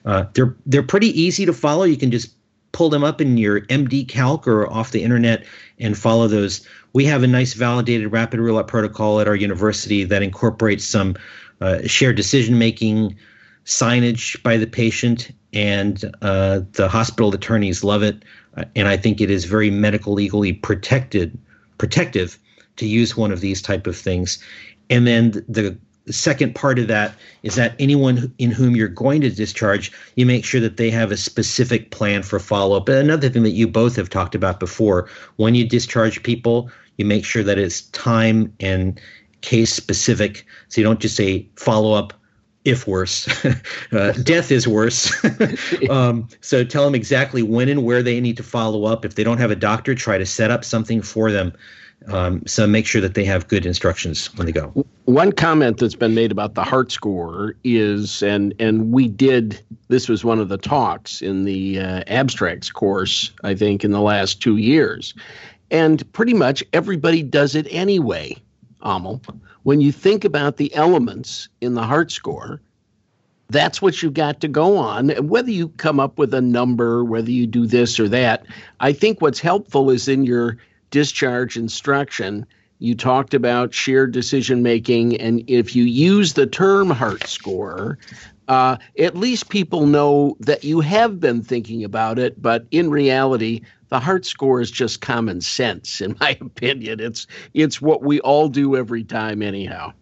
Uh, they're, they're pretty easy to follow. You can just pull them up in your M D Calc or off the internet and follow those. We have a nice validated rapid rule-out protocol at our university that incorporates some uh, shared decision-making, signage by the patient, and uh, the hospital attorneys love it. Uh, and I think it is very medical legally protected, protective to use one of these type of things. And then the second part of that is that anyone in whom you're going to discharge, you make sure that they have a specific plan for follow-up. And another thing that you both have talked about before, when you discharge people, you make sure that it's time and case specific. So you don't just say follow-up if worse. uh, death is worse. um, so tell them exactly when and where they need to follow up. If they don't have a doctor, try to set up something for them. Um, so make sure that they have good instructions when they go. One comment that's been made about the HART score is, and and we did, this was one of the talks in the uh, abstracts course, I think, in the last two years. And pretty much everybody does it anyway, Amal. When you think about the elements in the HART score, that's what you've got to go on. And whether you come up with a number, whether you do this or that, I think what's helpful is in your discharge instruction, you talked about shared decision making, and if you use the term HART score, uh, at least people know that you have been thinking about it, but in reality, the HART score is just common sense, in my opinion. It's it's what we all do every time anyhow.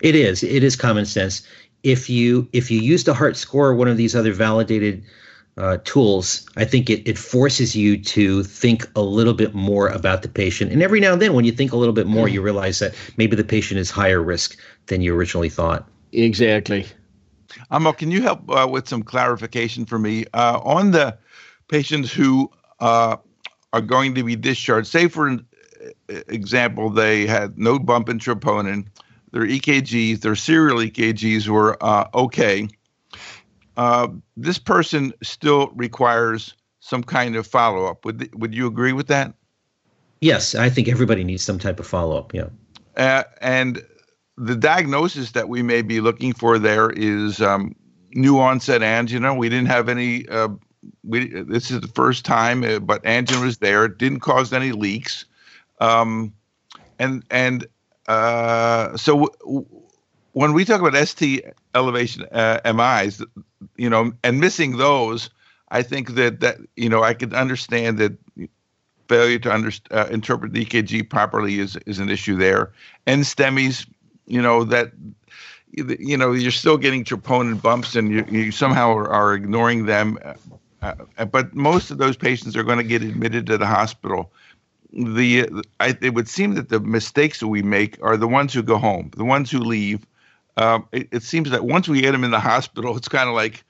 It is. It is common sense. If you if you use the HART score or one of these other validated Uh, tools, I think it, it forces you to think a little bit more about the patient. And every now and then when you think a little bit more, you realize that maybe the patient is higher risk than you originally thought. Exactly. Amal, can you help uh, with some clarification for me? Uh, on the patients who uh, are going to be discharged, say for example, they had no bump in troponin, their E K Gs, their serial E K Gs were uh, okay. Uh, this person still requires some kind of follow-up. Would th- would you agree with that? Yes, I think everybody needs some type of follow-up, yeah. Uh, and the diagnosis that we may be looking for there is um, new-onset angina. We didn't have any uh, – we, this is the first time, uh, but angina was there. It didn't cause any leaks. Um, and and uh, so w- – When we talk about S T elevation uh, M Is, you know, and missing those, I think that, that you know, I could understand that failure to under, uh, interpret the E K G properly is, is an issue there. And STEMIs, you know, that, you know, you're still getting troponin bumps and you, you somehow are, are ignoring them. Uh, but most of those patients are going to get admitted to the hospital. The I, it would seem that the mistakes that we make are the ones who go home, the ones who leave. Um, it, it seems that once we get them in the hospital, it's kind of like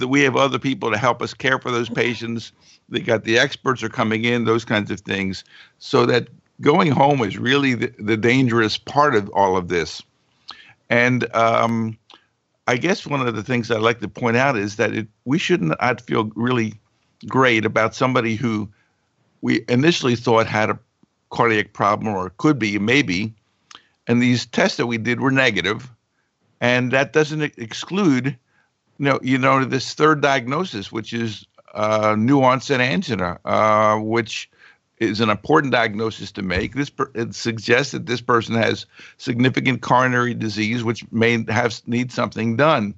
the, we have other people to help us care for those patients. They got the experts are coming in, those kinds of things. So that going home is really the, the dangerous part of all of this. And um, I guess one of the things I'd like to point out is that it, we shouldn't, I'd feel really great about somebody who we initially thought had a cardiac problem or could be, maybe, and these tests that we did were negative, and that doesn't exclude, you know, you know this third diagnosis, which is uh, new onset angina, uh, which is an important diagnosis to make. This per it suggests that this person has significant coronary disease, which may have need something done.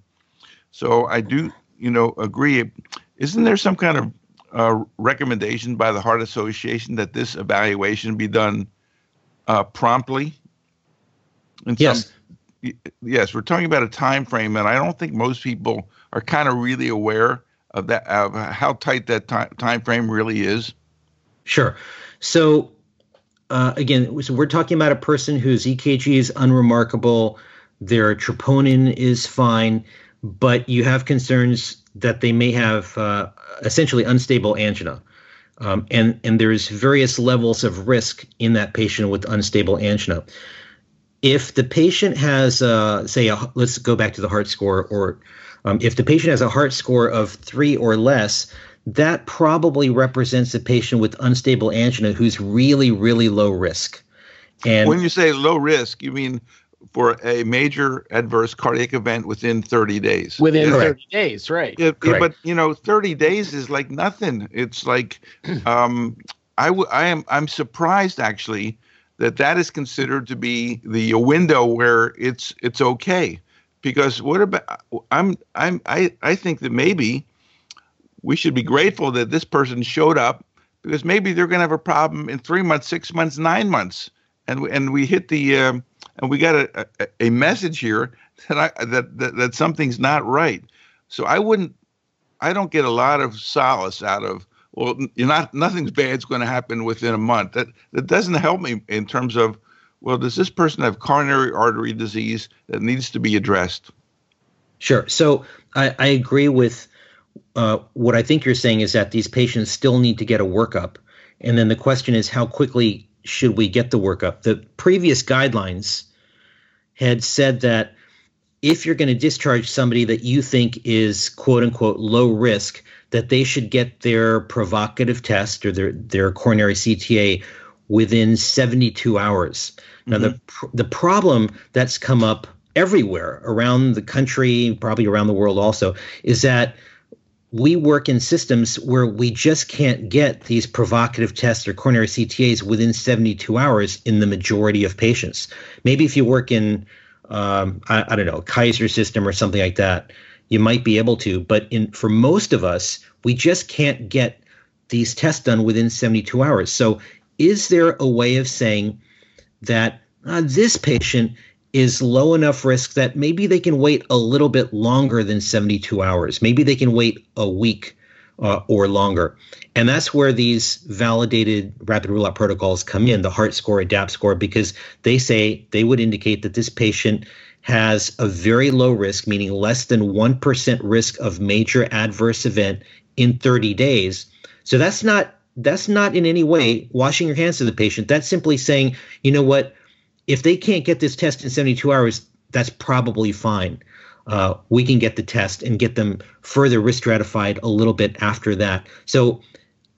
So I do, you know, agree. Isn't there some kind of uh, recommendation by the Heart Association that this evaluation be done uh, promptly? In yes. Some, yes, we're talking about a time frame, and I don't think most people are kind of really aware of that, of how tight that time, time frame really is. Sure. So uh, again, so we're talking about a person whose E K G is unremarkable, their troponin is fine, but you have concerns that they may have uh, essentially unstable angina. Um, and, and there's various levels of risk in that patient with unstable angina. If the patient has, uh, say, a, let's go back to the heart score, or um, if the patient has a heart score of three or less, that probably represents a patient with unstable angina who's really, really low risk. And when you say low risk, you mean for a major adverse cardiac event within thirty days. Within yeah. thirty days, right. Yeah, yeah, but, you know, thirty days is like nothing. It's like um, I, w I am I'm surprised, actually, that that is considered to be the window where it's it's okay. Because what about I'm I'm I, I think that maybe we should be grateful that this person showed up, because maybe they're going to have a problem in three months, six months, nine months, and we, and we hit the um, and we got a, a, a message here that, I, that that that something's not right. So I wouldn't, I don't get a lot of solace out of, well, you're not, nothing's bad's going to happen within a month. That that doesn't help me in terms of, well, does this person have coronary artery disease that needs to be addressed? Sure. So I, I agree with. Uh, what I think you're saying is that these patients still need to get a workup. And then the question is, how quickly should we get the workup? The previous guidelines had said that if you're going to discharge somebody that you think is, quote unquote, low risk, that they should get their provocative test or their, their coronary C T A within seventy-two hours. Mm-hmm. Now, the, pr the problem that's come up everywhere around the country, probably around the world also, is that we work in systems where we just can't get these provocative tests or coronary C T As within seventy-two hours in the majority of patients. Maybe if you work in, um, I, I don't know, Kaiser system or something like that, you might be able to. But in, for most of us, we just can't get these tests done within seventy-two hours. So is there a way of saying that uh, this patient is low enough risk that maybe they can wait a little bit longer than seventy-two hours. Maybe they can wait a week uh, or longer. And that's where these validated rapid rule-out protocols come in, the HART score, ADAPT score, because they say they would indicate that this patient has a very low risk, meaning less than one percent risk of major adverse event in thirty days. So that's not, that's not in any way washing your hands of the patient. That's simply saying, you know what, if they can't get this test in seventy-two hours, that's probably fine. Uh, we can get the test and get them further risk stratified a little bit after that. So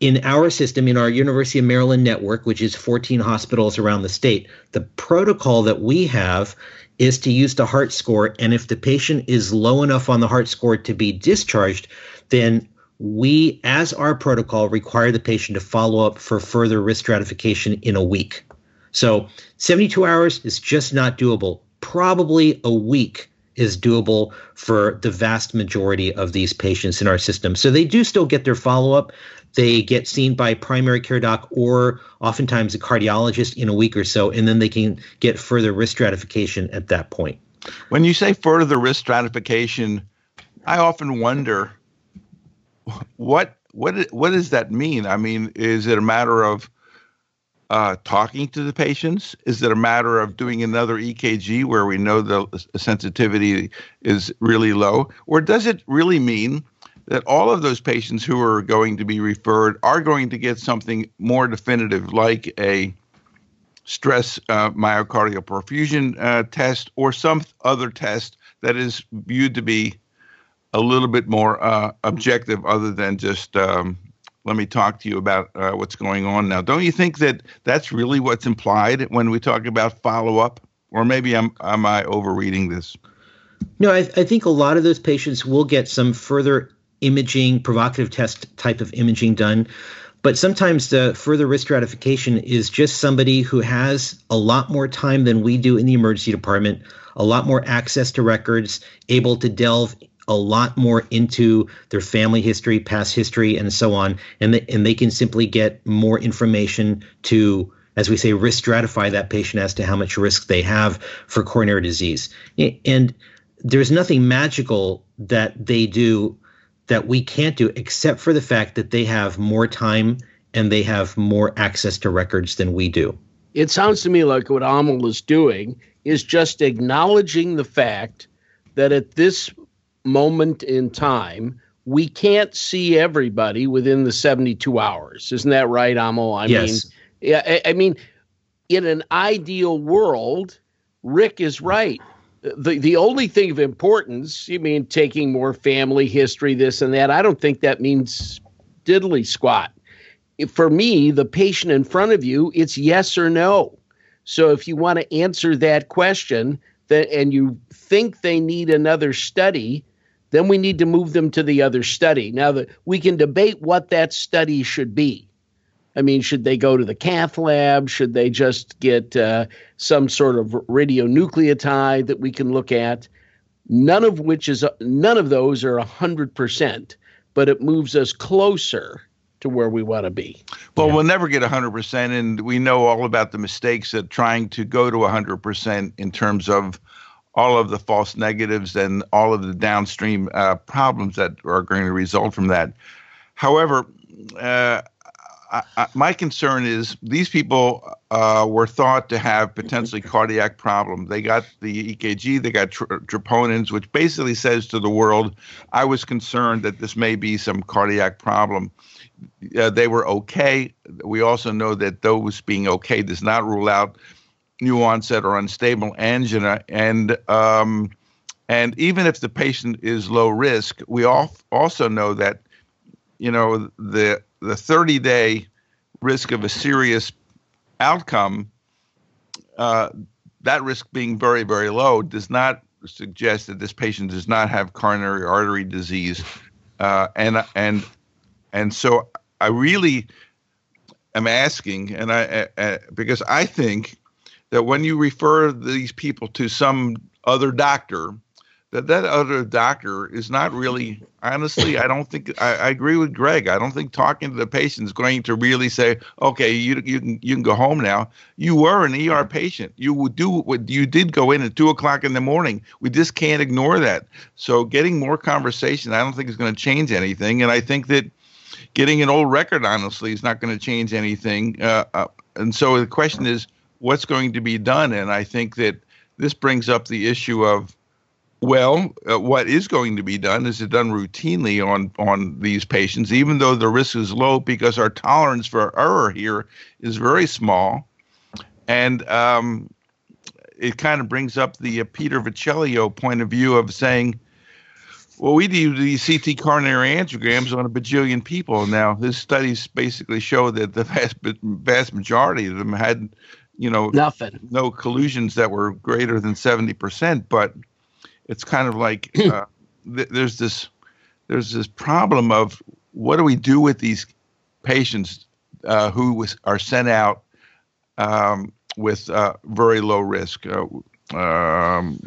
in our system, in our University of Maryland network, which is fourteen hospitals around the state, the protocol that we have is to use the HART score. And if the patient is low enough on the HART score to be discharged, then we, as our protocol, require the patient to follow up for further risk stratification in a week. So seventy-two hours is just not doable. Probably a week is doable for the vast majority of these patients in our system. So they do still get their follow-up. They get seen by primary care doc or oftentimes a cardiologist in a week or so, and then they can get further risk stratification at that point. When you say further risk stratification, I often wonder, what, what, what does that mean? I mean, is it a matter of Uh, talking to the patients? Is it a matter of doing another E K G where we know the sensitivity is really low? Or does it really mean that all of those patients who are going to be referred are going to get something more definitive, like a stress uh, myocardial perfusion uh, test or some other test that is viewed to be a little bit more uh, objective other than just um, let me talk to you about uh, what's going on now. Don't you think that that's really what's implied when we talk about follow-up? Or maybe I'm, am I overreading this? No, I, I think a lot of those patients will get some further imaging, provocative test type of imaging done. But sometimes the further risk stratification is just somebody who has a lot more time than we do in the emergency department, a lot more access to records, able to delve a lot more into their family history, past history, and so on. And, the, and they can simply get more information to, as we say, risk stratify that patient as to how much risk they have for coronary disease. And there's nothing magical that they do that we can't do, except for the fact that they have more time and they have more access to records than we do. It sounds to me like what Amal is doing is just acknowledging the fact that at this moment in time, we can't see everybody within the seventy-two hours. Isn't that right, Amal? I yes. mean, yeah, I mean, in an ideal world, Rick is right. The the only thing of importance, you mean taking more family history, this and that, I don't think that means diddly squat. If, for me, the patient in front of you, it's yes or no. So if you want to answer that question that, and you think they need another study, then we need to move them to the other study. Now, the, we can debate what that study should be. I mean, should they go to the cath lab? Should they just get uh, some sort of radionuclide that we can look at? None of which is none of those are one hundred percent, but it moves us closer to where we want to be. Well, yeah. We'll never get one hundred percent, and we know all about the mistakes of trying to go to one hundred percent in terms of all of the false negatives and all of the downstream uh, problems that are going to result from that. However, uh, I, I, my concern is these people uh, were thought to have potentially cardiac problems. They got the E K G, they got tr- troponins, which basically says to the world, I was concerned that this may be some cardiac problem. Uh, they were okay. We also know that those being okay does not rule out new onset or unstable angina. And um, and even if the patient is low risk, we all also know that, you know, the the thirty-day risk of a serious outcome, uh, that risk being very, very low, does not suggest that this patient does not have coronary artery disease. Uh, and and and so I really am asking, and I uh, because I think that when you refer these people to some other doctor, that that other doctor is not really, honestly, I don't think, I, I agree with Greg. I don't think talking to the patient is going to really say, okay, you you can you can go home now. You were an E R patient. You do what you did go in at two o'clock in the morning. We just can't ignore that. So getting more conversation, I don't think is going to change anything. And I think that getting an old record, honestly, is not going to change anything. Uh, uh, and so the question is, what's going to be done? And I think that this brings up the issue of, well, uh, what is going to be done is it done routinely on, on these patients, even though the risk is low because our tolerance for error here is very small. And um, it kind of brings up the uh, Peter Vecellio point of view of saying, well, we do these C T coronary angiograms on a bajillion people. Now, his studies basically show that the vast, vast majority of them had, you know, nothing, no collusions that were greater than seventy percent, but it's kind of like uh, th- there's this there's this problem of what do we do with these patients uh, who was, are sent out um, with uh, very low risk. Uh, um,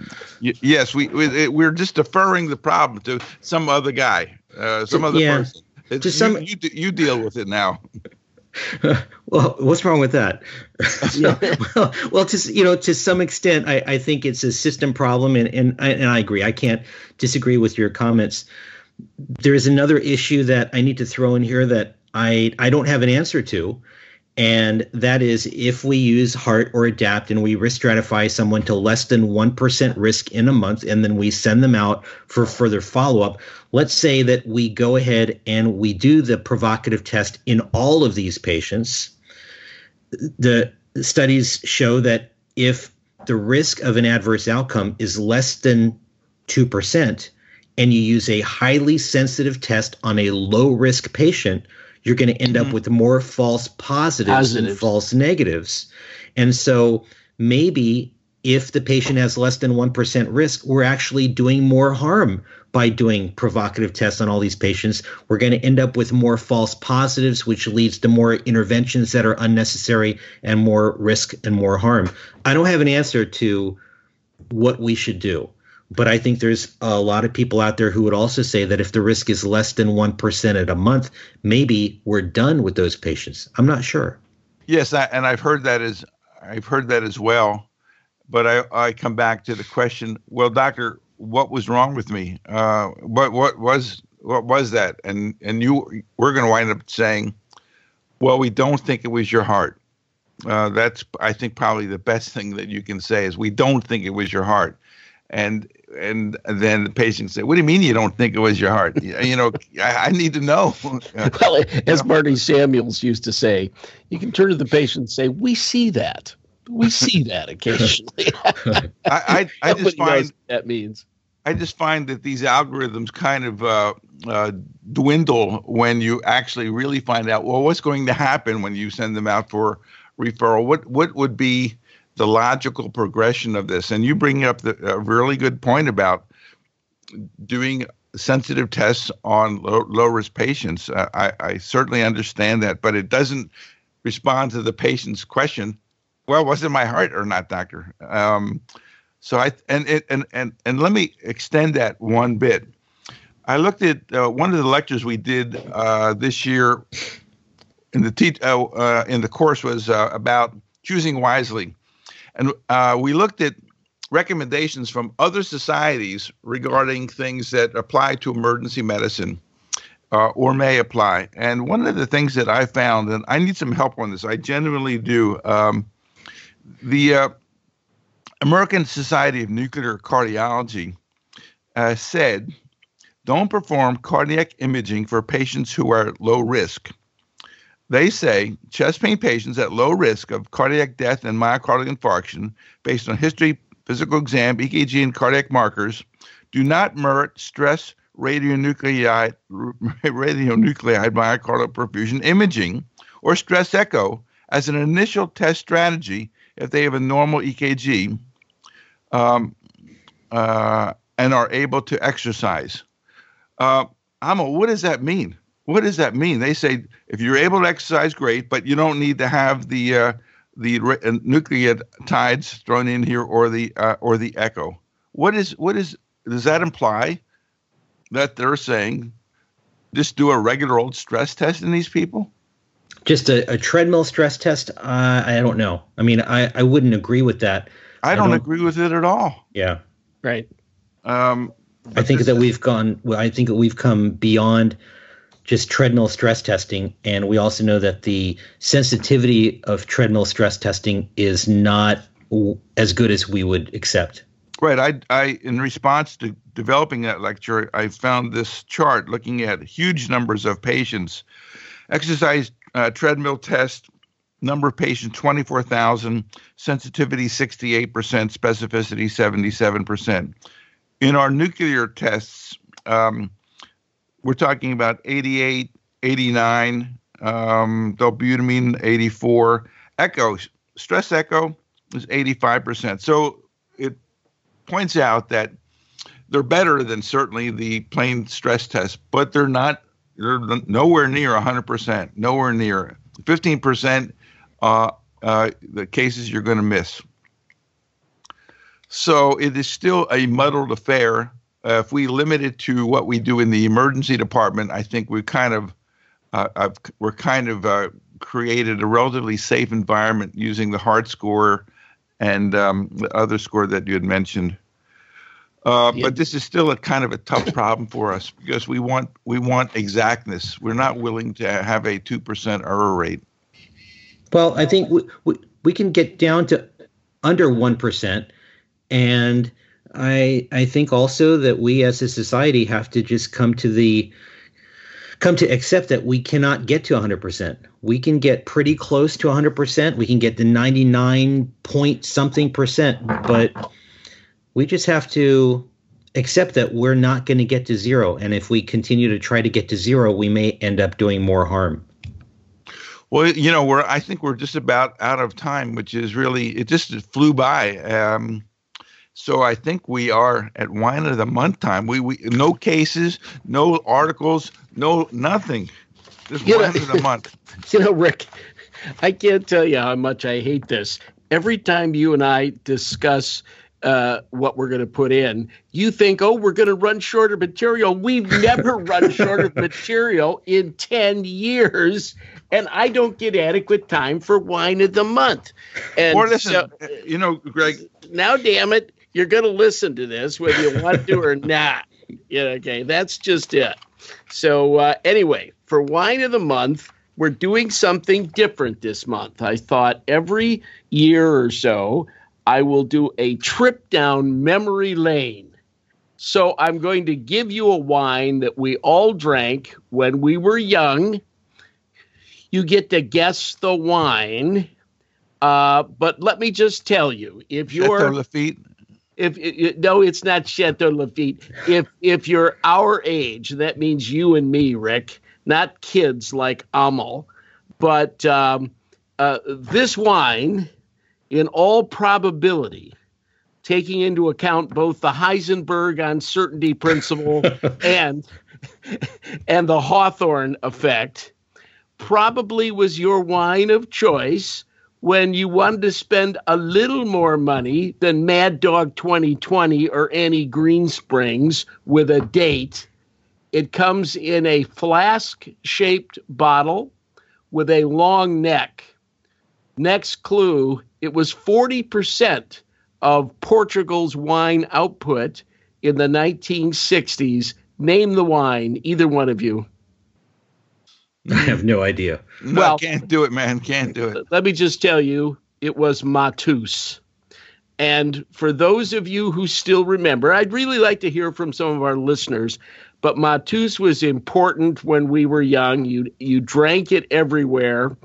y- yes, we, we we're just deferring the problem to some other guy, uh, some other yeah. person. It's, to some, you, you, you deal with it now. Well, what's wrong with that? no, well, well, to you know, to some extent, I, I think it's a system problem, and and I, and I agree. I can't disagree with your comments. There is another issue that I need to throw in here that I I don't have an answer to, and that is if we use HART or ADAPT and we risk stratify someone to less than one percent risk in a month, and then we send them out for further follow up. Let's say that we go ahead and we do the provocative test in all of these patients. The studies show that if the risk of an adverse outcome is less than two percent and you use a highly sensitive test on a low-risk patient, you're going to end mm-hmm. up with more false positives Positive. than false negatives. And so maybe if the patient has less than one percent risk, we're actually doing more harm by doing provocative tests on all these patients. We're going to end up with more false positives, which leads to more interventions that are unnecessary and more risk and more harm. I don't have an answer to what we should do, but I think there's a lot of people out there who would also say that if the risk is less than one percent at a month, maybe we're done with those patients. I'm not sure. Yes, and I've heard that as I've heard that as well. But I, I come back to the question, well, doctor, what was wrong with me? Uh, what what was what was that? And and you we're going to wind up saying, well, we don't think it was your heart. Uh, that's, I think, probably the best thing that you can say is we don't think it was your heart. And and then the patient said, what do you mean you don't think it was your heart? You know, I, I need to know. Well, as Marty Samuels used to say, you can turn to the patient and say, we see that. We see that occasionally. I, I, I just find what that means. I just find that these algorithms kind of uh, uh, dwindle when you actually really find out, well, what's going to happen when you send them out for referral? What what would be the logical progression of this? And you bring up the, a really good point about doing sensitive tests on low, low-risk patients. Uh, I, I certainly understand that, but it doesn't respond to the patient's question, well, was it my heart or not, doctor? Um, so I and and and and let me extend that one bit. I looked at uh, one of the lectures we did uh, this year in the te- uh, uh, in the course was uh, about choosing wisely, and uh, we looked at recommendations from other societies regarding things that apply to emergency medicine uh, or may apply. And one of the things that I found, and I need some help on this, I genuinely do. Um, The uh, American Society of Nuclear Cardiology uh, said, don't perform cardiac imaging for patients who are low risk. They say chest pain patients at low risk of cardiac death and myocardial infarction based on history, physical exam, E K G, and cardiac markers do not merit stress radionuclide, radionuclide myocardial perfusion imaging or stress echo as an initial test strategy if they have a normal E K G um, uh, and are able to exercise. Uh, Amal, what does that mean? What does that mean? They say if you're able to exercise, great, but you don't need to have the uh, the re- nucleotides thrown in here or the uh, or the echo. What is what is does that imply that they're saying just do a regular old stress test in these people? Just a, a treadmill stress test? Uh, I don't know. I mean, I, I wouldn't agree with that. I don't, I don't agree with it at all. Yeah. Right. Um, I think that we've gone. I think that we've come beyond just treadmill stress testing, and we also know that the sensitivity of treadmill stress testing is not as good as we would accept. Right. I, I, in response to developing that lecture, I found this chart looking at huge numbers of patients, exercise. Uh, treadmill test, number of patients, twenty-four thousand, sensitivity, sixty-eight percent, specificity, seventy-seven percent. In our nuclear tests, um, we're talking about eighty-eight, eighty-nine, um, dobutamine, eighty-four. Echo, stress echo is eighty-five percent. So it points out that they're better than certainly the plain stress test, but they're not. They're nowhere near one hundred percent, nowhere near fifteen percent uh, uh, the cases you're going to miss. So it is still a muddled affair. Uh, if we limit it to what we do in the emergency department, I think we kind of uh, I've, we're kind of uh, created a relatively safe environment using the HART score and um, the other score that you had mentioned. Uh, but this is still a kind of a tough problem for us because we want we want exactness. We're not willing to have a two percent error rate. Well, I think we, we, we can get down to under one percent. And I I think also that we as a society have to just come to the come to accept that we cannot get to one hundred percent. We can get pretty close to one hundred percent. We can get to ninety-nine point something percent, but we just have to accept that we're not going to get to zero. And if we continue to try to get to zero, we may end up doing more harm. Well, you know, we're, I think we're just about out of time, which is really, it just flew by. Um, so I think we are at wine of the month time. We, we no cases, no articles, no nothing. Just wine of the month. You know, Rick, I can't tell you how much I hate this. Every time you and I discuss Uh, what we're going to put in, you think, oh, we're going to run short of material. We've never run short of material in ten years, and I don't get adequate time for wine of the month. And or listen, so, you know, Greg. Now, damn it, you're going to listen to this whether you want to or not. Yeah, okay, that's just it. So uh, anyway, for wine of the month, we're doing something different this month. I thought every year or so, I will do a trip down memory lane. So I'm going to give you a wine that we all drank when we were young. You get to guess the wine. Uh, but let me just tell you, if you're Chateau Lafitte. If, if no, it's not Chateau Lafitte. If if you're our age, that means you and me, Rick, not kids like Amal. But um, uh, this wine, in all probability, taking into account both the Heisenberg uncertainty principle and and the Hawthorne effect, probably was your wine of choice when you wanted to spend a little more money than Mad Dog twenty twenty or Annie Green Springs with a date. It comes in a flask-shaped bottle with a long neck. Next clue, it was forty percent of Portugal's wine output in the nineteen sixties. Name the wine, either one of you. I have no idea. No, well, can't do it, man. Can't do it. Let me just tell you, it was Mateus. And for those of you who still remember, I'd really like to hear from some of our listeners, but Mateus was important when we were young. You, you drank it everywhere.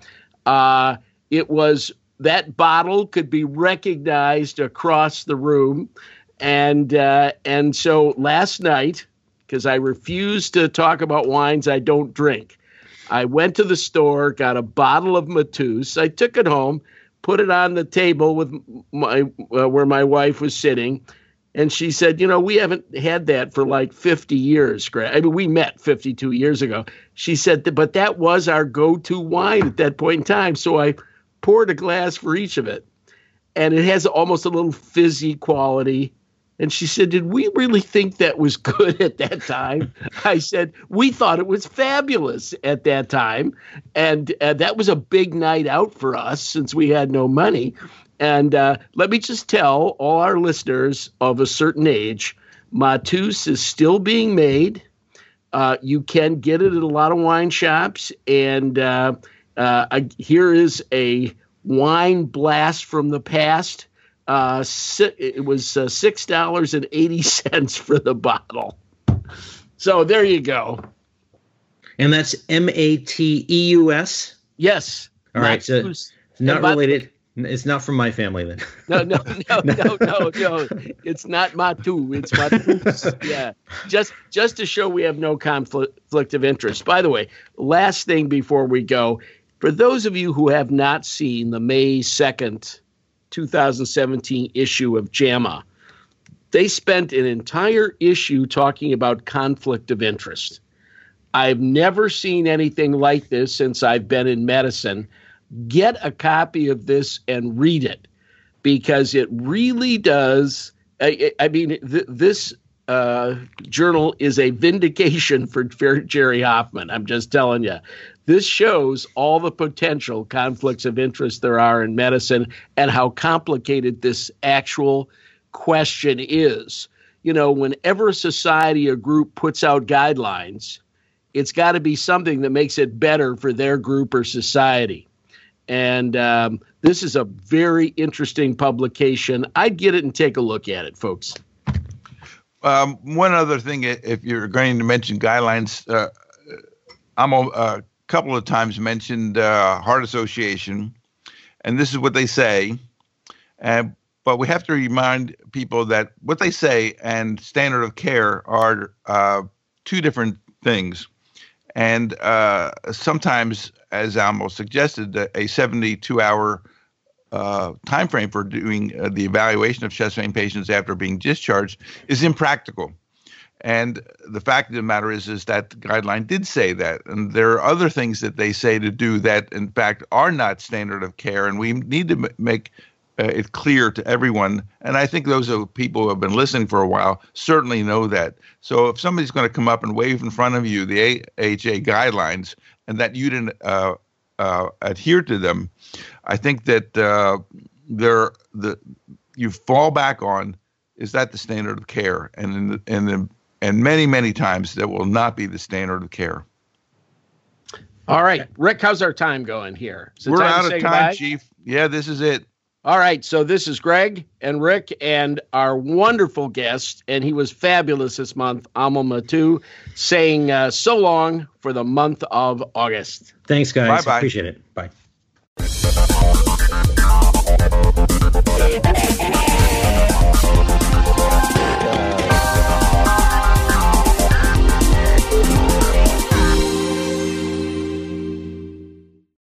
Uh, it was... That bottle could be recognized across the room. And uh, and so last night, because I refuse to talk about wines I don't drink, I went to the store, got a bottle of Mateus. I took it home, put it on the table with my uh, where my wife was sitting. And she said, you know, we haven't had that for like fifty years. I mean, we met fifty-two years ago. She said, but that was our go-to wine at that point in time. So I poured a glass for each of it, and it has almost a little fizzy quality. And she said, did we really think that was good at that time? I said, we thought it was fabulous at that time. And uh, that was a big night out for us since we had no money. And uh, let me just tell all our listeners of a certain age, Mateus is still being made. Uh, you can get it at a lot of wine shops. And uh Uh, I, here is a wine blast from the past. Uh, si it was uh, six dollars and eighty cents for the bottle. So there you go. And that's M A T E U S? Yes. All right. So not related. It's not from my family then. No, no, no, no, no, no. It's not Matu. It's Matu. Yeah. Just just to show we have no conflict of interest. By the way, last thing before we go, for those of you who have not seen the May second, two thousand seventeen issue of JAMA, they spent an entire issue talking about conflict of interest. I've never seen anything like this since I've been in medicine. Get a copy of this and read it, because it really does. I, I mean, th this uh, journal is a vindication for Jerry Hoffman. I'm just telling you, this shows all the potential conflicts of interest there are in medicine and how complicated this actual question is. You know, whenever a society or group puts out guidelines, it's got to be something that makes it better for their group or society. And um, this is a very interesting publication. I'd get it and take a look at it, folks. Um, one other thing, if you're going to mention guidelines, uh, I'm a, a couple of times mentioned uh, Heart Association, and this is what they say. Uh, but we have to remind people that what they say and standard of care are uh, two different things. And uh, sometimes, as Amal suggested, a seventy-two hour uh, time frame for doing uh, the evaluation of chest pain patients after being discharged is impractical. And the fact of the matter is, is that the guideline did say that. And there are other things that they say to do that, in fact, are not standard of care. And we need to make uh, it clear to everyone. And I think those are people who have been listening for a while certainly know that. So if somebody's going to come up and wave in front of you the A H A guidelines and that you didn't uh, uh, adhere to them, I think that uh, there the you fall back on, is that the standard of care? And in the, in the And many, many times that will not be the standard of care. All right, Rick, how's our time going here? Is We're out of time, goodbye? Chief. Yeah, this is it. All right, so this is Greg and Rick and our wonderful guest, and he was fabulous this month, Amal Mattu, saying uh, so long for the month of August. Thanks, guys. Bye-bye. Appreciate it. Bye.